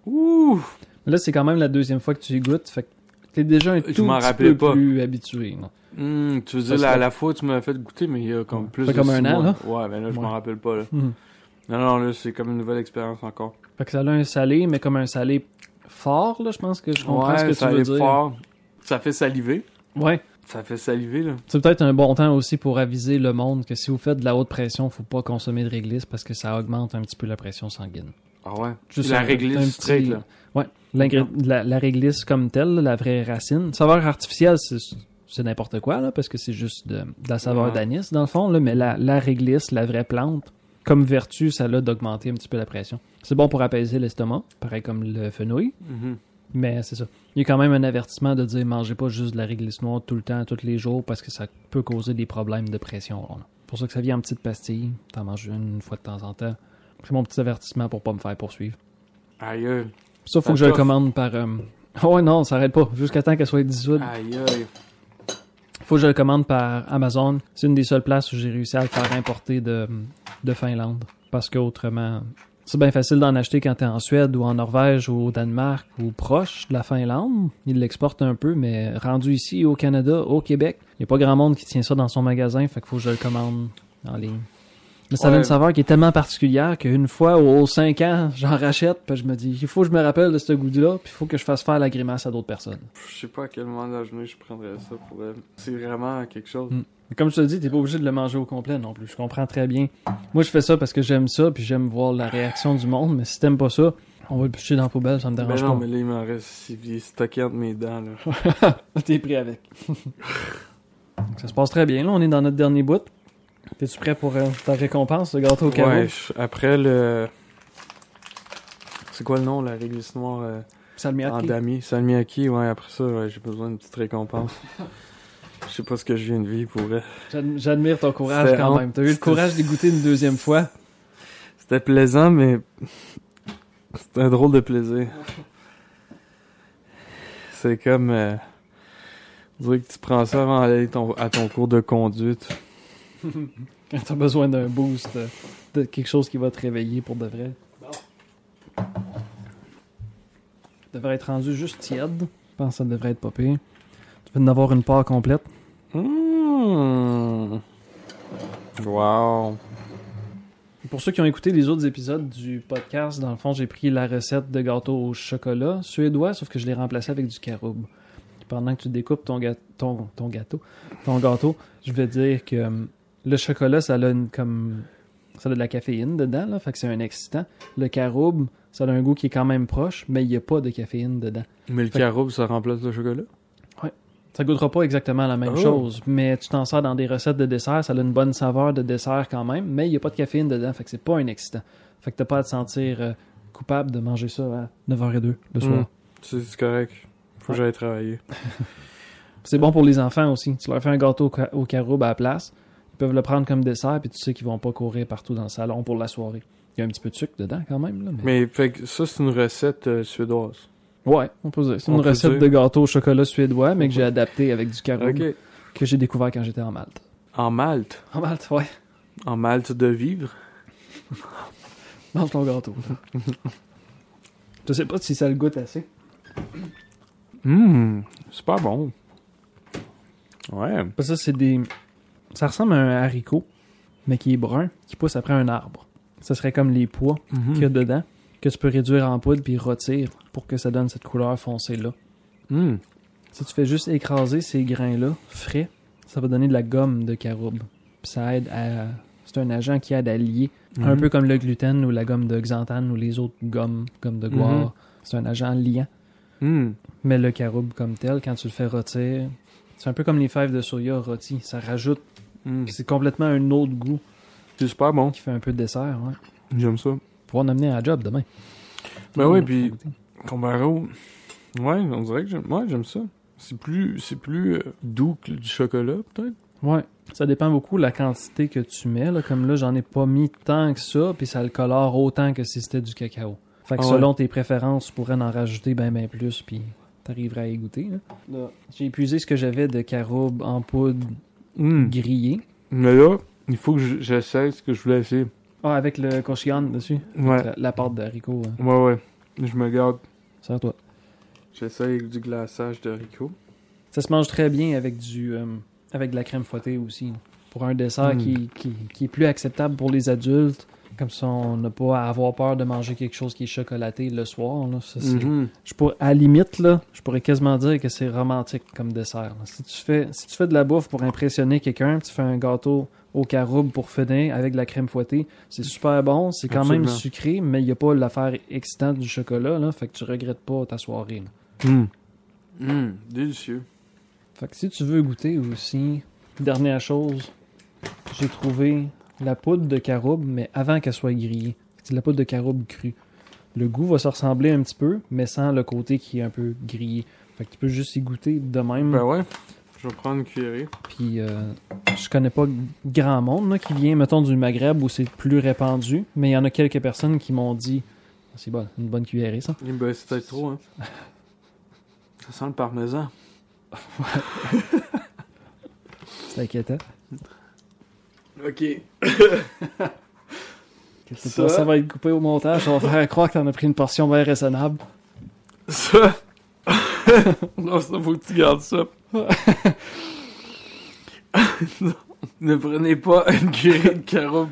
Ouh! Là, c'est quand même la deuxième fois que tu y goûtes, fait que t'es déjà un tout petit peu pas. Plus habitué. Non? Mmh, tu veux dire, la, la fois, tu m'as fait goûter, mais il y a comme ouais. plus fait de comme un an, mois. Là? Ouais, mais là, je ouais. m'en rappelle pas, là. Mmh. Non, non, là, c'est comme une nouvelle expérience encore. Fait que ça a un salé, mais comme un salé fort, là, je pense que je comprends ouais, ce que tu veux dire. Fort. Ça fait saliver. Ouais. Ça fait saliver, là. C'est peut-être un bon temps aussi pour aviser le monde que si vous faites de la haute pression, faut pas consommer de réglisse parce que ça augmente un petit peu la pression sanguine. Ah ouais? Juste la un, réglisse un petit... straight, là. Ouais. La, la réglisse comme telle, la vraie racine. Saveur artificielle, c'est, c'est n'importe quoi, là, parce que c'est juste de, de la saveur ouais. d'anis, dans le fond, là. Mais la, la réglisse, la vraie plante, comme vertu, ça l'a d'augmenter un petit peu la pression. C'est bon pour apaiser l'estomac, pareil comme le fenouil. Mm-hmm. Mais c'est ça. Il y a quand même un avertissement de dire mangez pas juste de la réglisse noire tout le temps, tous les jours, parce que ça peut causer des problèmes de pression. C'est pour ça que ça vient en petite pastille. T'en manges une, une fois de temps en temps. C'est mon petit avertissement pour pas me faire poursuivre. Aïe aïe. Ça, faut que je le commande par... Euh... Oh non, ça arrête pas. Jusqu'à temps qu'elle soit dissoute. Aïe aïe. Faut que je le commande par Amazon. C'est une des seules places où j'ai réussi à le faire importer de, de Finlande. Parce qu'autrement... C'est bien facile d'en acheter quand t'es en Suède ou en Norvège ou au Danemark ou proche de la Finlande. Ils l'exportent un peu, mais rendu ici, au Canada, au Québec, il n'y a pas grand monde qui tient ça dans son magasin, fait qu'il faut que je le commande en ligne. Mais ça ouais. a une saveur qui est tellement particulière qu'une fois aux cinq ans, j'en rachète, puis je me dis, il faut que je me rappelle de ce goût-là, puis il faut que je fasse faire la grimace à d'autres personnes. Je sais pas à quel moment de la journée je prendrais ça pour elle. C'est vraiment quelque chose. Mm. Comme je te dis, t'es pas obligé de le manger au complet non plus. Je comprends très bien. Moi, je fais ça parce que j'aime ça, puis j'aime voir la réaction du monde. Mais si t'aimes pas ça, on va le pitcher dans la poubelle, ça me dérange ben non, pas. Mais là, il m'en reste si stocké entre mes dents, là. T'es pris avec. Donc, ça se passe très bien, là. On est dans notre dernier bout. T'es-tu prêt pour euh, ta récompense, le gâteau au caroube? Ouais, après le... C'est quoi le nom, la réglisse noire? Euh... Salmiakki. En damier. Salmiakki, ouais. Après ça, ouais, j'ai besoin d'une petite récompense. Je sais pas ce que je viens de vivre pour vrai. J'admire ton courage c'était quand honte. Même. T'as eu le courage de goûter une deuxième fois. C'était plaisant, mais c'était un drôle de plaisir. C'est comme... Euh... Dire que tu prends ça avant d'aller ton, à ton cours de conduite. Quand t'as besoin d'un boost, de quelque chose qui va te réveiller pour de vrai. Bon. Ça devrait être rendu juste tiède. Je pense que ça devrait être pas pire. Tu peux en avoir une part complète. Mmh. Wow. Pour ceux qui ont écouté les autres épisodes du podcast, dans le fond, j'ai pris la recette de gâteau au chocolat suédois, sauf que je l'ai remplacé avec du caroube. Pendant que tu découpes ton, gâteau, ton, ton gâteau, ton gâteau, je vais dire que le chocolat, ça a une, comme ça a de la caféine dedans, là, fait que c'est un excitant. Le caroube, ça a un goût qui est quand même proche, mais il n'y a pas de caféine dedans. Mais le fait caroube, que... ça remplace le chocolat? Oui. Ça ne goûtera pas exactement la même oh. chose, mais tu t'en sers dans des recettes de dessert, ça a une bonne saveur de dessert quand même, mais il n'y a pas de caféine dedans, fait que c'est pas un excitant. Fait que t'as pas à te sentir coupable de manger ça à neuf heures deux le soir. Mmh. C'est, c'est correct. Faut que j'aille travailler. C'est bon pour les enfants aussi. Tu leur fais un gâteau au caroube à la place. Ils peuvent le prendre comme dessert, puis tu sais qu'ils vont pas courir partout dans le salon pour la soirée. Il y a un petit peu de sucre dedans quand même. Là, mais... mais fait que ça, c'est une recette euh, suédoise. Ouais, on peut dire. C'est une on recette de gâteau au chocolat suédois, mais que j'ai adapté avec du caroube okay. que j'ai découvert quand j'étais en Malte. En Malte? En Malte, ouais. En Malte de vivre? Mange ton gâteau. Je sais pas si ça le goûte assez. Hum, mmh, c'est pas bon. Ouais. Ça, c'est des... ça ressemble à un haricot, mais qui est brun, qui pousse après un arbre. Ça serait comme les pois mmh. qu'il y a dedans, que tu peux réduire en poudre puis rôtir pour que ça donne cette couleur foncée-là. Mmh. Si tu fais juste écraser ces grains-là, frais, ça va donner de la gomme de caroube. Puis ça aide à... c'est un agent qui aide à lier, mmh. un peu comme le gluten ou la gomme de xanthane ou les autres gommes, gomme de goire. Mmh. C'est un agent liant. Mm. Mais le caroube comme tel, quand tu le fais rôtir, c'est un peu comme les fèves de soya rôties, ça rajoute mm. c'est complètement un autre goût. C'est super bon. Qui fait un peu de dessert, ouais. J'aime ça. Pour en amener à la job demain. Ben oui, puis comparé au... ouais, on dirait que j'aime, ouais, j'aime ça. C'est plus, c'est plus euh, doux que du chocolat, peut-être. Ouais, ça dépend beaucoup de la quantité que tu mets. Là. Comme là, j'en ai pas mis tant que ça, puis ça le colore autant que si c'était du cacao. Fait que ah ouais. selon tes préférences, tu pourrais en rajouter ben ben plus, puis t'arriverais à y goûter. Hein. Là, j'ai épuisé ce que j'avais de caroube en poudre mmh. grillée. Mais là, il faut que j'essaie ce que je voulais essayer. Ah, avec le Koshian dessus? Ouais. La, la pâte d'haricot. Hein. Ouais, ouais. Je me garde. Sers-toi. J'essaie avec du glaçage d'haricot. Ça se mange très bien avec du euh, avec de la crème fouettée aussi. Pour un dessert mmh. qui, qui, qui est plus acceptable pour les adultes. Comme ça, on n'a pas à avoir peur de manger quelque chose qui est chocolaté le soir. Là. Ça, c'est... Mm-hmm. Je pourrais, à la limite, là, je pourrais quasiment dire que c'est romantique comme dessert. Si tu, fais, si tu fais de la bouffe pour impressionner quelqu'un, tu fais un gâteau au caroube pour finir avec de la crème fouettée, c'est super bon, c'est quand Absolument. Même sucré, mais il n'y a pas l'affaire excitante du chocolat, là, fait que tu regrettes pas ta soirée. Mm. Mm. Délicieux. Fait que si tu veux goûter aussi, dernière chose, j'ai trouvé... la poudre de caroube, mais avant qu'elle soit grillée. C'est de la poudre de caroube crue. Le goût va se ressembler un petit peu, mais sans le côté qui est un peu grillé. Fait que tu peux juste y goûter de même. Ben ouais, je vais prendre une cuillerée. Puis, euh, je connais pas grand monde là, qui vient, mettons, du Maghreb où c'est plus répandu, mais il y en a quelques personnes qui m'ont dit « C'est bon, une bonne cuillerée, ça. » Ben, c'est peut-être trop, hein. Ça sent le parmesan. Ouais. C'est inquiétant. Ok. ça? ça va être coupé au montage. On va faire croire que t'en as pris une portion bien raisonnable. Ça? Non, ça faut que tu gardes ça. Non, ne prenez pas une cuillerée de caroube.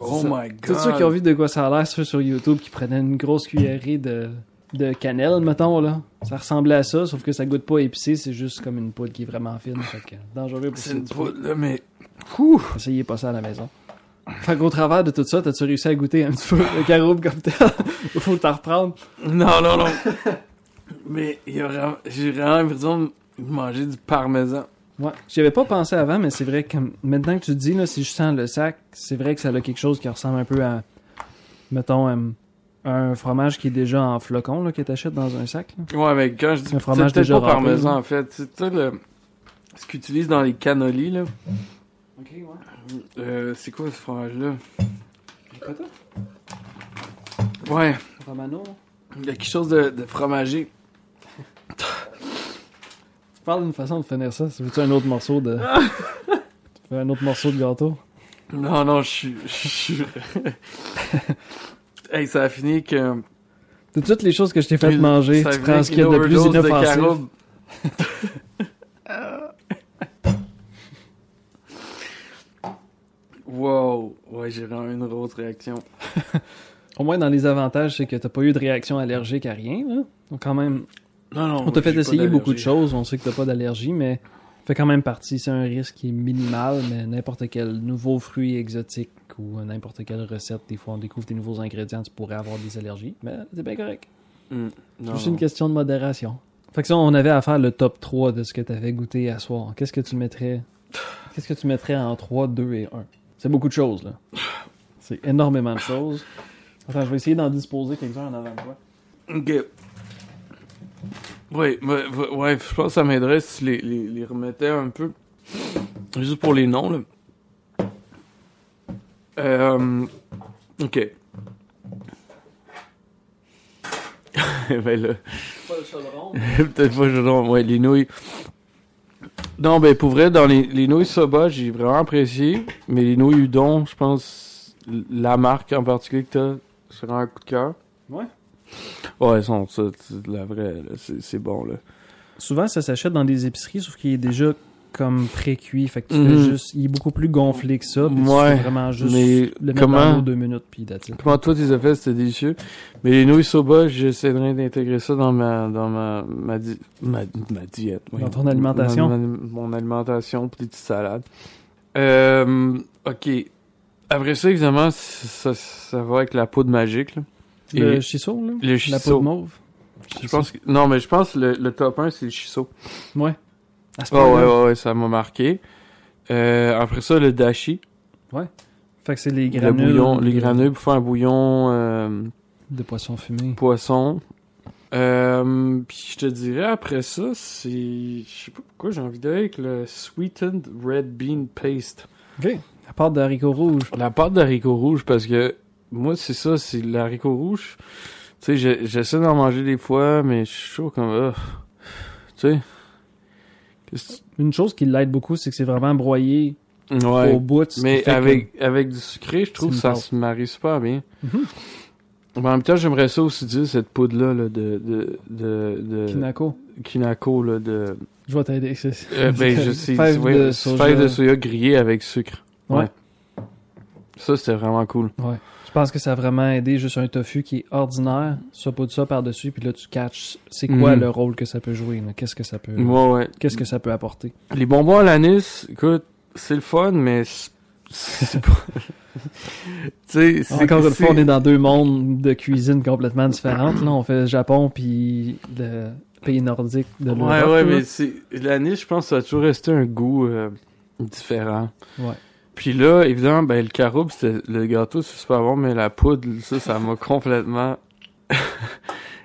Oh ça. My god. Tous ceux qui ont vu de quoi ça a l'air, ceux sur YouTube qui prenaient une grosse cuillerée de, de cannelle, mettons, là. Ça ressemblait à ça, sauf que ça goûte pas épicé, c'est juste comme une poudre qui est vraiment fine. Fait que dangereux pour ça. C'est une poudre, là, mais. Ouh. Essayez pas ça à la maison. Fait qu'au travers de tout ça, t'as-tu réussi à goûter un petit peu le caroube comme tel? Faut t'en reprendre. Non, non, non. Mais il y a vraiment, j'ai vraiment l'impression de manger du parmesan. Ouais. J'y avais pas pensé avant, mais c'est vrai que maintenant que tu te dis, là, si je sens le sac, c'est vrai que ça a quelque chose qui ressemble un peu à, mettons, à un fromage qui est déjà en flocon, là, que t'achètes dans un sac. Là. Ouais, mais quand je dis, un fromage c'est déjà pas râpé, parmesan, là. En fait. C'est ça, le... ce qu'ils utilisent dans les cannolis, là. Ok, ouais. Euh, c'est quoi ce fromage-là? Ricotta? Ouais. Romano? Il y a quelque chose de, de fromager. parle d'une façon de finir ça. Si veux-tu un autre morceau de... tu veux un autre morceau de gâteau? Non, non, je suis... Je suis... hey, ça a fini que... De toutes les choses que je t'ai fait manger, ça tu prends ce qu'il y a de plus inoffensif. Wow! Ouais, j'ai vraiment une grosse réaction. Au moins, dans les avantages, c'est que t'as pas eu de réaction allergique à rien, hein? Donc, quand même... Non, non, on t'a ouais, fait essayer beaucoup de choses, on sait que t'as pas d'allergie, mais fait quand même partie. C'est un risque qui est minimal, mais n'importe quel nouveau fruit exotique ou n'importe quelle recette, des fois on découvre des nouveaux ingrédients, tu pourrais avoir des allergies, mais c'est bien correct. Mm, c'est juste non. une question de modération. Fait que ça, on avait à faire le top trois de ce que t'avais goûté à soir. Qu'est-ce que tu mettrais Qu'est-ce que tu mettrais en trois, deux et un? C'est beaucoup de choses, là. C'est énormément de choses. Attends, je vais essayer d'en disposer quelques-uns en avant de toi. OK. Oui, ouais, ouais, je pense que ça m'aiderait si les, les, les remettais un peu. Juste pour les noms, là. Euh, OK. ben là... Pas le chaudron. Peut-être pas le chaudron, ouais, les nouilles. Non, ben pour vrai, dans les, les nouilles soba, j'ai vraiment apprécié. Mais les nouilles udon, je pense, la marque en particulier que t'as, c'est vraiment un coup de cœur. Ouais. Ouais, sont, ça, c'est la vraie, là. C'est, c'est bon, là. Souvent, ça s'achète dans des épiceries, sauf qu'il est déjà comme pré-cuit. Fait que tu mm. fais juste... Il est beaucoup plus gonflé que ça. Puis ouais, tu fais vraiment juste mais le mettre dans deux minutes, puis that's it. Comment toi, tes effets, c'était délicieux. Mais les nouilles soba, j'essaierai d'intégrer ça dans ma... Dans ma... Ma, di- ma, ma diète, oui. Dans ton alimentation. Dans mon alimentation, puis des petites salades. Euh... OK. Après ça, évidemment, ça, ça va avec la poudre magique, là. Et le shiso, là? Le shiso. La peau de mauve? Je pense que... Non, mais je pense que le, le top un, c'est le shiso. Ouais. Ah, oh, ouais, ouais, ouais, ça m'a marqué. Euh, après ça, le dashi. Ouais. Fait que c'est les granules. Le bouillon, les granules pour faire un bouillon... Euh, de poisson fumé. Poisson. Euh, puis je te dirais, après ça, c'est... Je sais pas pourquoi j'ai envie d'aller avec le sweetened red bean paste. OK. La pâte d'haricots rouges. La pâte d'haricots rouges, parce que... Moi, c'est ça, c'est l'haricot rouge. Tu sais, j'essaie d'en manger des fois, mais je suis chaud comme... Euh, tu sais... Une chose qui l'aide beaucoup, c'est que c'est vraiment broyé ouais, au bout. Mais avec, que... avec du sucré, je trouve que ça se marie super bien. Mm-hmm. En même temps, j'aimerais ça aussi dire, cette poudre-là là, de, de, de, de... Kinako. Kinako, là, de... Je vais t'aider. C'est... Euh, ben, je sais, fève ouais, de soja, soja grillée avec sucre. Ouais. ouais. Ça, c'était vraiment cool. Ouais. Je pense que ça a vraiment aidé juste un tofu qui est ordinaire, ça poudre ça par-dessus, puis là tu catches c'est quoi mm. le rôle que ça peut jouer, là? Qu'est-ce que ça peut ouais, ouais. qu'est-ce que ça peut apporter. Les bonbons à l'anis, écoute, c'est le fun, mais c'est pas... tu sais, encore une fois, on est dans deux mondes de cuisine complètement différentes. Là, on fait Japon puis le pays nordique de l'Europe. Ouais, ouais, là. Mais c'est... l'anis, je pense que ça a toujours resté un goût euh, différent. Ouais. Puis là, évidemment, ben le caroube, c'était le gâteau, c'est super bon, mais la poudre, ça, ça m'a complètement...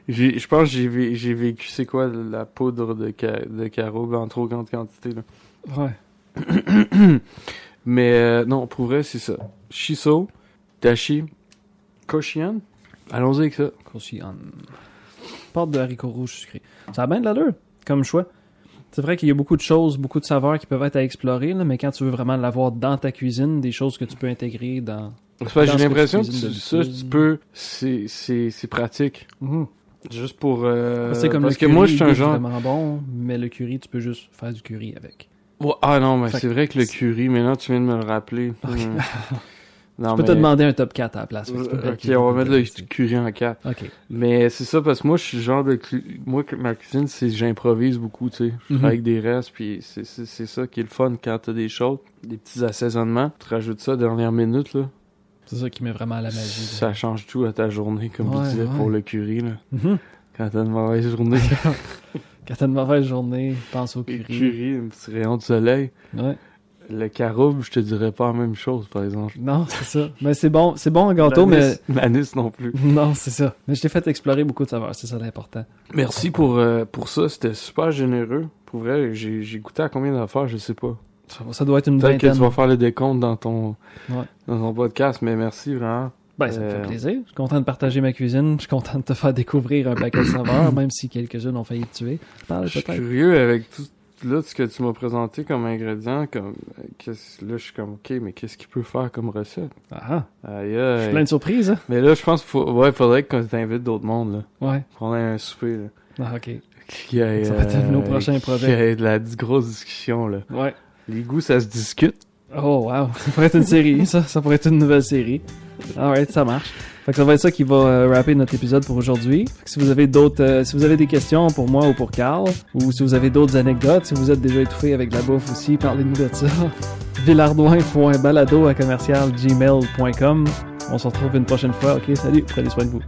j'ai, je pense que j'ai, j'ai vécu, c'est quoi, la poudre de, ca, de caroube en trop grande quantité, là. Ouais. mais euh, non, pour vrai, c'est ça. Shiso, dashi, Koshian. Allons-y avec ça. Koshian. Pâte de haricots rouges sucrés. Ça a bien de l'allure, comme choix. C'est vrai qu'il y a beaucoup de choses, beaucoup de saveurs qui peuvent être à explorer, là, mais quand tu veux vraiment l'avoir dans ta cuisine, des choses que tu peux intégrer dans... Enfin, dans j'ai l'impression que, que tu, ça, tu peux... C'est, c'est, c'est pratique. Mm-hmm. Juste pour... Euh... C'est comme parce le curry, que moi, je suis un genre... vraiment bon, mais le curry, tu peux juste faire du curry avec. Oh, ah non, mais fait c'est que... vrai que le curry, maintenant, tu viens de me le rappeler. Okay. non, tu peux mais... te demander un top quatre à la place. Euh, ok, on va, on va mettre le curry en quatre. Okay. Mais c'est ça, parce que moi, je suis genre de... Cu... Moi, ma cuisine, c'est j'improvise beaucoup, tu sais. Je mm-hmm. avec des restes, puis c'est, c'est, c'est ça qui est le fun quand t'as des choses, des petits assaisonnements. Tu rajoutes ça à la dernière minute, là. C'est ça qui met vraiment à la magie. Ça là. Change tout à ta journée, comme ouais, tu disais, ouais. pour le curry, là. Mm-hmm. Quand t'as une mauvaise journée. quand t'as une mauvaise journée, pense au curry. Le curry, un petit rayon de soleil. Ouais. Le caroube, je te dirais pas la même chose, par exemple. Non, c'est ça. Mais c'est bon, c'est bon un gâteau, l'anis, mais... L'anis non plus. Non, c'est ça. Mais je t'ai fait explorer beaucoup de saveurs, c'est ça l'important. Merci pour, euh, pour ça, c'était super généreux. Pour vrai, j'ai, j'ai goûté à combien d'affaires, je sais pas. Ça, ça doit être une vingtaine. Peut-être que tu vas faire le décompte dans ton, ouais. dans ton podcast, mais merci vraiment. Ben, ça euh... me fait plaisir. Je suis content de partager ma cuisine. Je suis content de te faire découvrir un paquet de saveurs, même si quelques-unes ont failli te tuer. Je suis curieux avec tout... là, ce que tu m'as présenté comme ingrédient, comme, qu'est-ce, là, je suis comme, OK, mais qu'est-ce qu'il peut faire comme recette? Ah ah! Je suis plein de surprises, hein? Mais là, je pense qu'il ouais, faudrait qu'on t'invite d'autres mondes, là. Ouais. Prendre un souper, là. Ah, OK. Qu'il y ait, ça va être euh, nos prochains projets. Qu'il y ait de la grosse discussion, là. Ouais. Les goûts, ça se discute. Oh, wow! Ça pourrait être une série, ça. Ça pourrait être une nouvelle série. Alright, ça marche. Fait que ça va être ça qui va euh, rapper notre épisode pour aujourd'hui. Fait que si vous avez d'autres, euh, si vous avez des questions pour moi ou pour Carl, ou si vous avez d'autres anecdotes, si vous êtes déjà étouffé avec de la bouffe aussi, parlez-nous de ça. villardouin point balado à commercial gmail point com. On se retrouve une prochaine fois. OK, salut, prenez soin de vous.